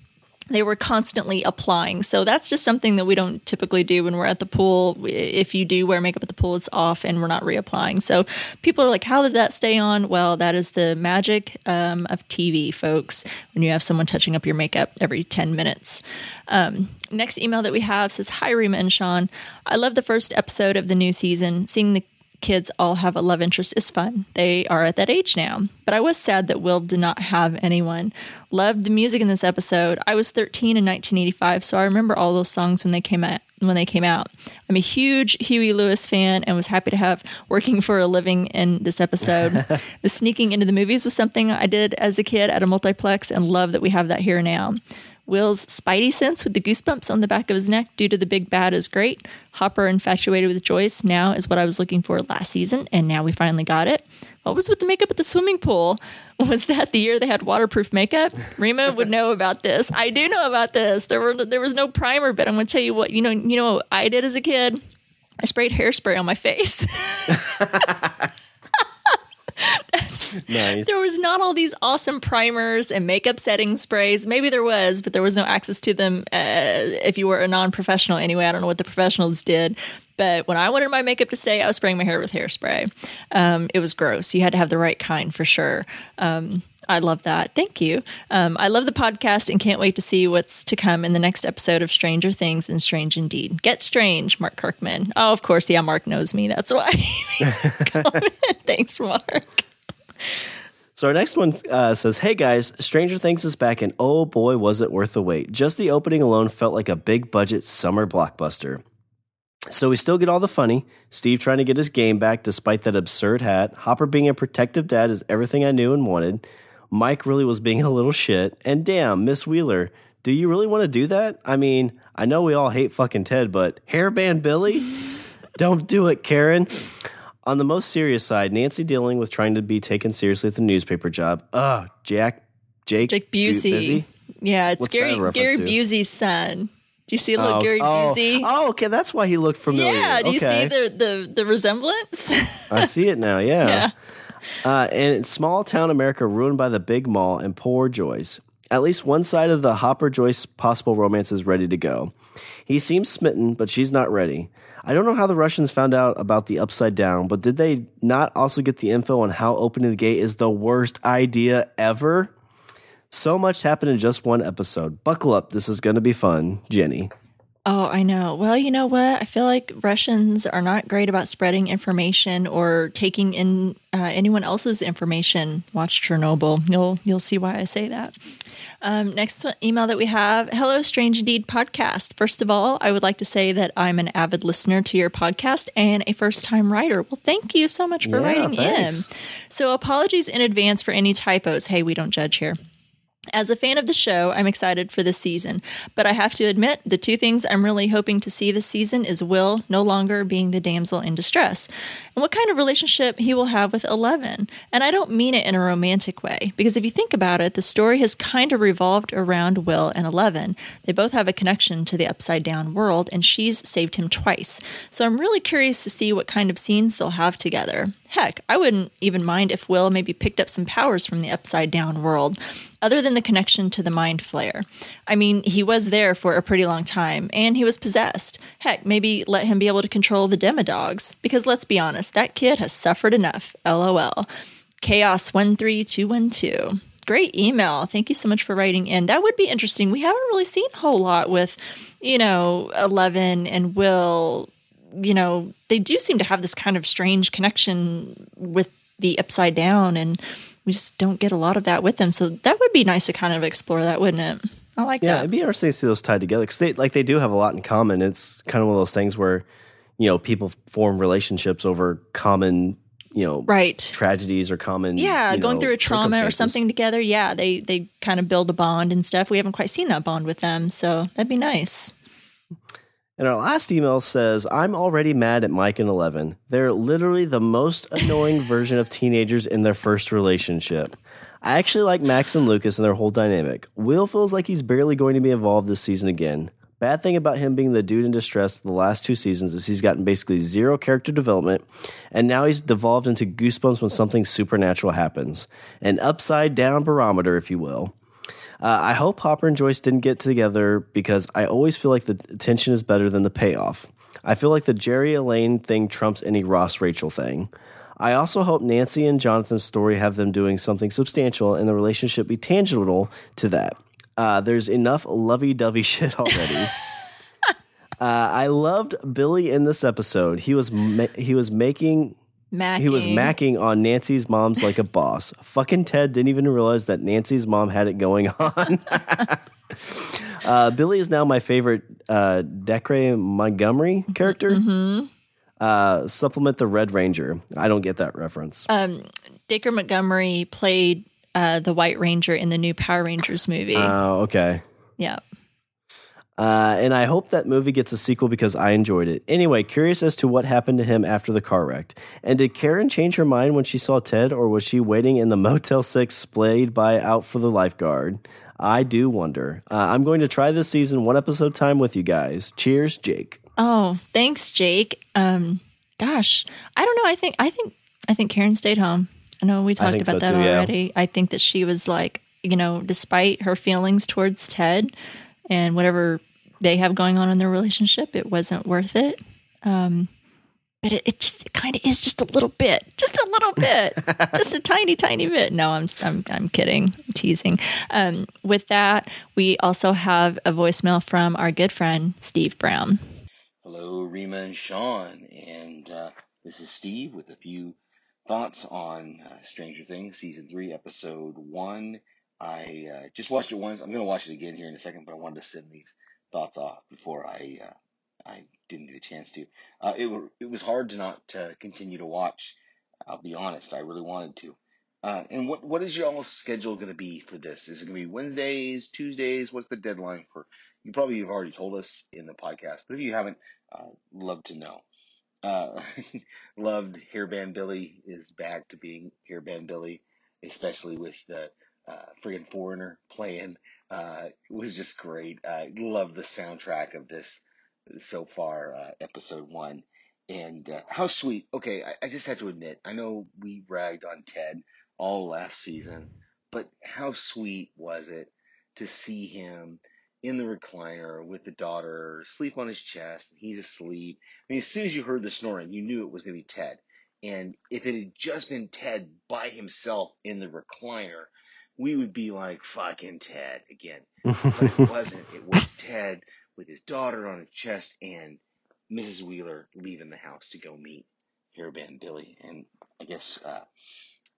they were constantly applying. So that's just something that we don't typically do when we're at the pool. If you do wear makeup at the pool, it's off and we're not reapplying. So people are like, how did that stay on? Well, that is the magic um, of T V, folks, when you have someone touching up your makeup every ten minutes. Um, next email that we have says, hi, Rima and Sean. I love the first episode of the new season. Seeing the kids all have a love interest is fun. They are at that age now. But I was sad that Will did not have anyone. Loved the music in this episode. I was thirteen in nineteen eighty-five, so I remember all those songs when they came out. When they came out, I'm a huge Huey Lewis fan and was happy to have Working for a Living in this episode. The sneaking into the movies was something I did as a kid at a multiplex and love that we have that here now. Will's spidey sense with the goosebumps on the back of his neck due to the big bad is great. Hopper infatuated with Joyce now is what I was looking for last season, and now we finally got it. What was with the makeup at the swimming pool? Was that the year they had waterproof makeup? Rima would know about this. I do know about this. There were there was no primer, but I'm going to tell you what, you know, you know what I did as a kid? I sprayed hairspray on my face. That's nice. There was not all these awesome primers and makeup setting sprays. Maybe there was, but there was no access to them uh, if you were a non-professional anyway. I don't know what the professionals did. But when I wanted my makeup to stay, I was spraying my hair with hairspray. Um, it was gross. You had to have the right kind for sure. Um, I love that. Thank you. Um, I love the podcast and can't wait to see what's to come in the next episode of Stranger Things and Strange Indeed. Get strange, Mark Kirkman. Oh, of course. Yeah, Mark knows me. That's why. Thanks, Mark. So our next one uh, says, hey guys, Stranger Things is back and oh boy, was it worth the wait. Just the opening alone felt like a big budget summer blockbuster. So we still get all the funny, Steve trying to get his game back despite that absurd hat, Hopper being a protective dad is everything I knew and wanted, Mike really was being a little shit, and damn, Miss Wheeler, do you really want to do that? I mean, I know we all hate fucking Ted, but hairband Billy? Don't do it, Karen. On the most serious side, Nancy dealing with trying to be taken seriously at the newspaper job. Ugh, Jack, Jake, Jake Busey. Busey? Yeah, it's What's Gary Gary to? Busey's son. Do you see little oh, Gary oh, Busey? Oh, okay, that's why he looked familiar. Yeah, do okay. you see the, the, the resemblance? I see it now, yeah. yeah. Uh, and small town America ruined by the big mall and poor Joyce. At least one side of the Hopper Joyce possible romance is ready to go. He seems smitten, but she's not ready. I don't know how the Russians found out about the upside down, but did they not also get the info on how opening the gate is the worst idea ever? So much happened in just one episode. Buckle up. This is going to be fun. Jenny. Oh, I know. Well, you know what? I feel like Russians are not great about spreading information or taking in uh, anyone else's information. Watch Chernobyl. You'll you'll see why I say that. Um, next email that we have, hello, Strange Indeed podcast. First of all, I would like to say that I'm an avid listener to your podcast and a first-time writer. Well, thank you so much for yeah, writing thanks. in. So apologies in advance for any typos. Hey, we don't judge here. As a fan of the show, I'm excited for this season, but I have to admit the two things I'm really hoping to see this season is Will no longer being the damsel in distress and what kind of relationship he will have with Eleven. And I don't mean it in a romantic way, because if you think about it, the story has kind of revolved around Will and Eleven. They both have a connection to the upside down world and she's saved him twice. So I'm really curious to see what kind of scenes they'll have together. Heck, I wouldn't even mind if Will maybe picked up some powers from the upside down world, other than the connection to the mind flare. I mean, he was there for a pretty long time, and he was possessed. Heck, maybe let him be able to control the demodogs, because let's be honest, that kid has suffered enough. LOL. Chaos one three two one two. Great email. Thank you so much for writing in. That would be interesting. We haven't really seen a whole lot with, you know, Eleven and Will. You know, they do seem to have this kind of strange connection with the upside down, and we just don't get a lot of that with them. So that would be nice to kind of explore that, wouldn't it? I like yeah, that. Yeah, it'd be interesting to see those tied together because they, like, they do have a lot in common. It's kind of one of those things where, you know, people form relationships over common, you know, right. tragedies or common, yeah, you know, going through a trauma or something together. Yeah, they they kind of build a bond and stuff. We haven't quite seen that bond with them, so that'd be nice. And our last email says, I'm already mad at Mike and Eleven. They're literally the most annoying version of teenagers in their first relationship. I actually like Max and Lucas and their whole dynamic. Will feels like he's barely going to be involved this season again. Bad thing about him being the dude in distress the last two seasons is he's gotten basically zero character development, and now he's devolved into goosebumps when something supernatural happens. An upside-down barometer, if you will. Uh, I hope Hopper and Joyce didn't get together because I always feel like the attention is better than the payoff. I feel like the Jerry Elaine thing trumps any Ross Rachel thing. I also hope Nancy and Jonathan's story have them doing something substantial and the relationship be tangible to that. Uh, there's enough lovey-dovey shit already. uh, I loved Billy in this episode. He was ma- he was making... Macking. He was macking on Nancy's mom's like a boss. Fucking Ted didn't even realize that Nancy's mom had it going on. uh, Billy is now my favorite uh, Decre Montgomery character. Mm-hmm. Uh, supplement the Red Ranger. I don't get that reference. Um, Dacre Montgomery played uh, the White Ranger in the new Power Rangers movie. Oh, uh, okay. Yeah. Uh, and I hope that movie gets a sequel because I enjoyed it. Anyway, curious as to what happened to him after the car wreck. And did Karen change her mind when she saw Ted, or was she waiting in the Motel six splayed by out for the lifeguard? I do wonder. Uh, I'm going to try this season one episode time with you guys. Cheers, Jake. Oh, thanks, Jake. Um, gosh, I don't know. I think I think I think Karen stayed home. I know we talked about so that too, already. Yeah. I think that she was like, you know, despite her feelings towards Ted and whatever they have going on in their relationship, it wasn't worth it. Um, but it, it just kind of is just a little bit, just a little bit, just a tiny, tiny bit. No, I'm, I'm, I'm kidding, I'm teasing. Um, with that, we also have a voicemail from our good friend, Steve Brown. Hello, Rima and Sean. And uh, this is Steve with a few thoughts on uh, Stranger Things, Season three, Episode one. I uh, just watched it once. I'm going to watch it again here in a second, but I wanted to send these thoughts off before I uh, I didn't get a chance to. Uh, it were, it was hard to not uh, continue to watch. I'll be honest. I really wanted to. Uh, and what what is y'all's schedule going to be for this? Is it going to be Wednesdays, Tuesdays? What's the deadline for? You probably have already told us in the podcast, but if you haven't, uh, love to know. Uh, loved Hairband Billy is back to being Hairband Billy, especially with the Uh, friggin' Foreigner playing. Uh, it was just great. I love the soundtrack of this so far, uh, episode one. And uh, how sweet. Okay, I, I just have to admit, I know we ragged on Ted all last season, but how sweet was it to see him in the recliner with the daughter, sleep on his chest, and he's asleep. I mean, as soon as you heard the snoring, you knew it was going to be Ted. And if it had just been Ted by himself in the recliner, we would be like, fucking Ted again. But it wasn't. It was Ted with his daughter on his chest and Missus Wheeler leaving the house to go meet Hairband Billy. And I guess uh,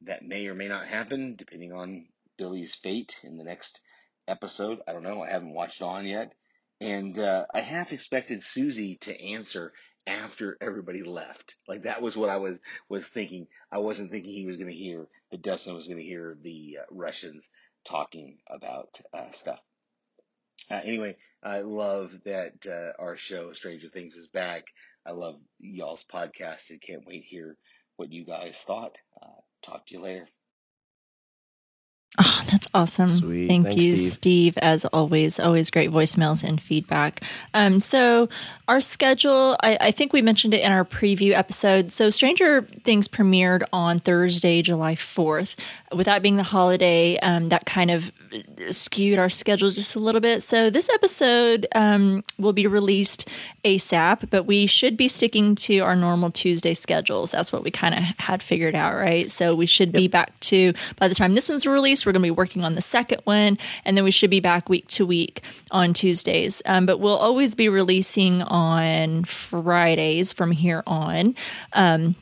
that may or may not happen, depending on Billy's fate in the next episode. I don't know. I haven't watched on yet. And uh, I half expected Susie to answer after everybody left. Like, that was what I was was thinking. I wasn't thinking he was going to hear that Dustin was going to hear the uh, Russians talking about uh, stuff. Uh, anyway, I love that uh, our show Stranger Things is back. I love y'all's podcast. I can't wait to hear what you guys thought. Uh, talk to you later. Oh, that's awesome. Sweet. Thank Thanks, you, Steve. Steve, as always. Always great voicemails and feedback. Um, so our schedule, I, I think we mentioned it in our preview episode. So Stranger Things premiered on Thursday, July fourth. With that being the holiday, um, that kind of skewed our schedule just a little bit. So this episode um, will be released ASAP, but we should be sticking to our normal Tuesday schedules. That's what we kind of had figured out, right? So we should yep. be back to, by the time this one's released, we're going to be working on the second one, and then we should be back week to week on Tuesdays. Um, but we'll always be releasing on Fridays from here on. Um,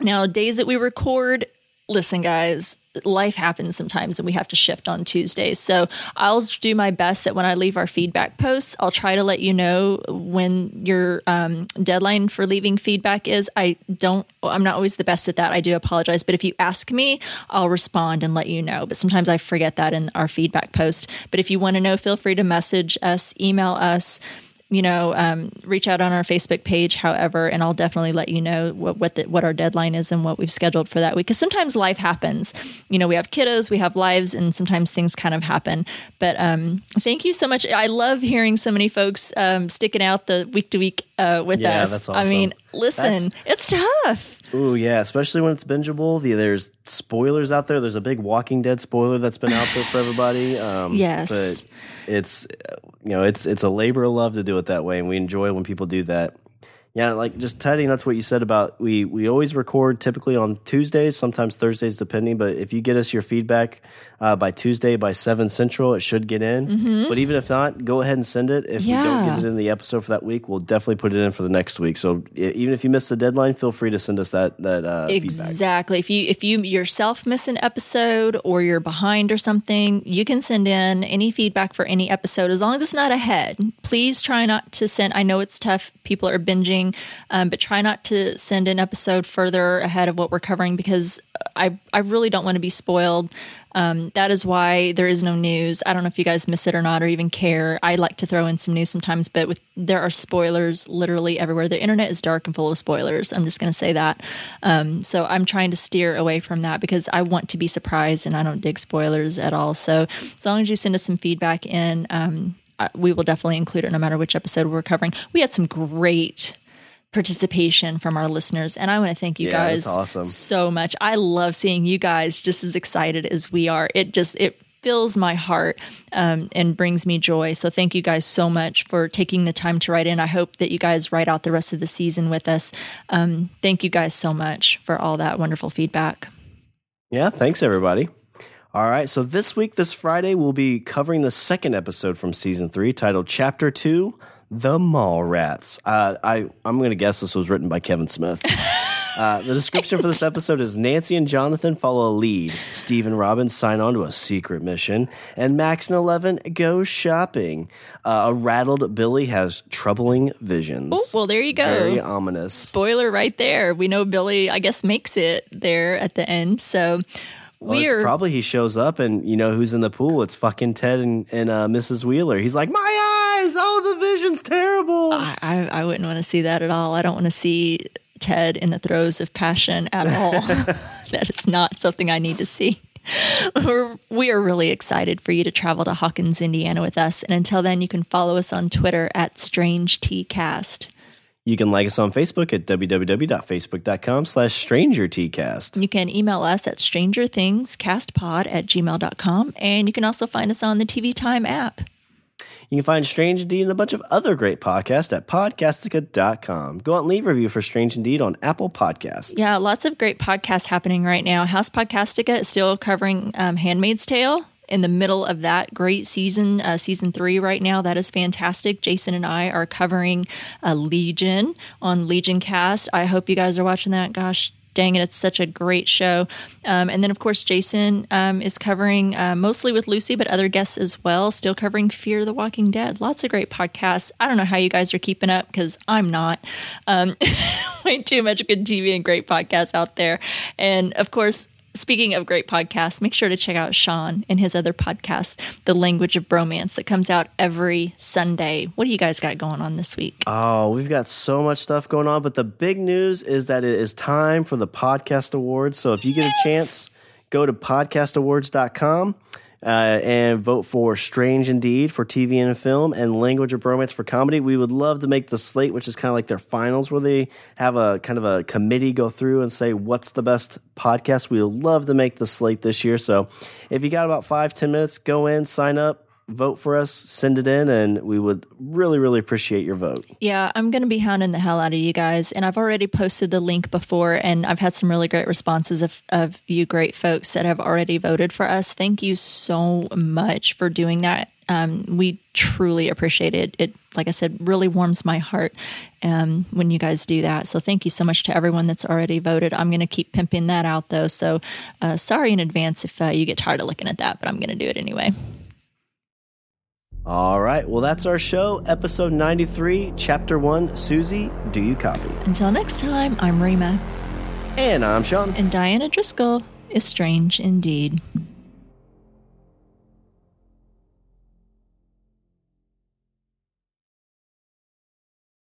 now, days that we record, listen, guys, life happens sometimes and we have to shift on Tuesdays. So I'll do my best that when I leave our feedback posts, I'll try to let you know when your um, deadline for leaving feedback is. I don't, I'm not always the best at that. I do apologize. But if you ask me, I'll respond and let you know. But sometimes I forget that in our feedback post. But if you want to know, feel free to message us, email us, you know, um, reach out on our Facebook page, however, and I'll definitely let you know what what, the, what our deadline is and what we've scheduled for that week. Because sometimes life happens. You know, we have kiddos, we have lives, and sometimes things kind of happen. But um, thank you so much. I love hearing so many folks um, sticking out the week to week uh, with yeah, us. That's awesome. I mean, listen, that's, it's tough. Ooh, yeah, especially when it's bingeable. The, there's spoilers out there. There's a big Walking Dead spoiler that's been out there for everybody. Um, yes. But it's... You know, it's it's a labor of love to do it that way, and we enjoy when people do that. Yeah, like just tidying up to what you said about we we always record typically on Tuesdays, sometimes Thursdays depending, but if you get us your feedback uh, by Tuesday by seven Central, it should get in. Mm-hmm. But even if not, go ahead and send it. If yeah. we don't get it in the episode for that week, we'll definitely put it in for the next week. So even if you miss the deadline, feel free to send us that that uh, exactly. feedback. If you if you yourself miss an episode or you're behind or something, you can send in any feedback for any episode as long as it's not ahead. Please try not to send. I know it's tough. People are binging. doing, um, but try not to send an episode further ahead of what we're covering because I, I really don't want to be spoiled. Um, that is why there is no news. I don't know if you guys miss it or not or even care. I like to throw in some news sometimes, but with, there are spoilers literally everywhere. The internet is dark and full of spoilers. I'm just going to say that. Um, so I'm trying to steer away from that because I want to be surprised and I don't dig spoilers at all. So as long as you send us some feedback in, um, we will definitely include it no matter which episode we're covering. We had some great participation from our listeners. And I want to thank you yeah, guys awesome. so much. I love seeing you guys just as excited as we are. It just, it fills my heart um, and brings me joy. So thank you guys so much for taking the time to write in. I hope that you guys write out the rest of the season with us. Um, thank you guys so much for all that wonderful feedback. Yeah. Thanks everybody. All right. So this week, this Friday, we'll be covering the second episode from season three titled Chapter Two, The Mallrats. Uh, I, I'm going to guess this was written by Kevin Smith. Uh, the description for this episode is Nancy and Jonathan follow a lead. Steve and Robin sign on to a secret mission. And Max and Eleven go shopping. Uh, a rattled Billy has troubling visions. Oh, well, there you go. Very ominous. Spoiler right there. We know Billy, I guess, makes it there at the end. So well, we are probably he shows up and you know who's in the pool. It's fucking Ted and, and uh, Missus Wheeler. He's like, my eyes. Oh, the vision's terrible. I, I, I wouldn't want to see that at all. I don't want to see Ted in the throes of passion at all. That is not something I need to see. We're, we are really excited for you to travel to Hawkins, Indiana with us. And until then, you can follow us on Twitter at Strange T Cast. You can like us on Facebook at www.facebook.com slash StrangerTcast. You can email us at StrangerThingsCastPod at gmail dot com. And you can also find us on the T V Time app. You can find Strange Indeed and a bunch of other great podcasts at podcastica dot com. Go out and leave a review for Strange Indeed on Apple Podcasts. Yeah, lots of great podcasts happening right now. House Podcastica is still covering um, Handmaid's Tale. In the middle of that great season, uh, season three right now. That is fantastic. Jason and I are covering uh, Legion on Legion Cast. I hope you guys are watching that. Gosh, dang it, it's such a great show. Um, and then, of course, Jason um, is covering uh, mostly with Lucy, but other guests as well, still covering Fear the Walking Dead. Lots of great podcasts. I don't know how you guys are keeping up because I'm not. Um, way too much good T V and great podcasts out there. And, of course, speaking of great podcasts, make sure to check out Sean and his other podcast, The Language of Bromance, that comes out every Sunday. What do you guys got going on this week? Oh, we've got so much stuff going on, but the big news is that it is time for the Podcast Awards. So if you get yes. a chance, go to podcast awards dot com uh, and vote for Strange Indeed for T V and film and Language of Bromance for comedy. We would love to make the slate, which is kind of like their finals where they have a kind of a committee go through and say, what's the best podcast? We would love to make the slate this year. So if you got about five, ten minutes, go in, sign up, vote for us, send it in, and we would really, really appreciate your vote. Yeah, I'm going to be hounding the hell out of you guys, and I've already posted the link before, and I've had some really great responses of, of you great folks that have already voted for us. Thank you so much for doing that. Um, we truly appreciate it. It, like I said, really warms my heart um, when you guys do that. So thank you so much to everyone that's already voted. I'm going to keep pimping that out, though, so uh, sorry in advance if uh, you get tired of looking at that, but I'm going to do it anyway. All right. Well, that's our show, episode ninety-three, chapter one, Susie, Do You Copy? Until next time, I'm Rima. And I'm Sean. And Diana Driscoll is strange indeed.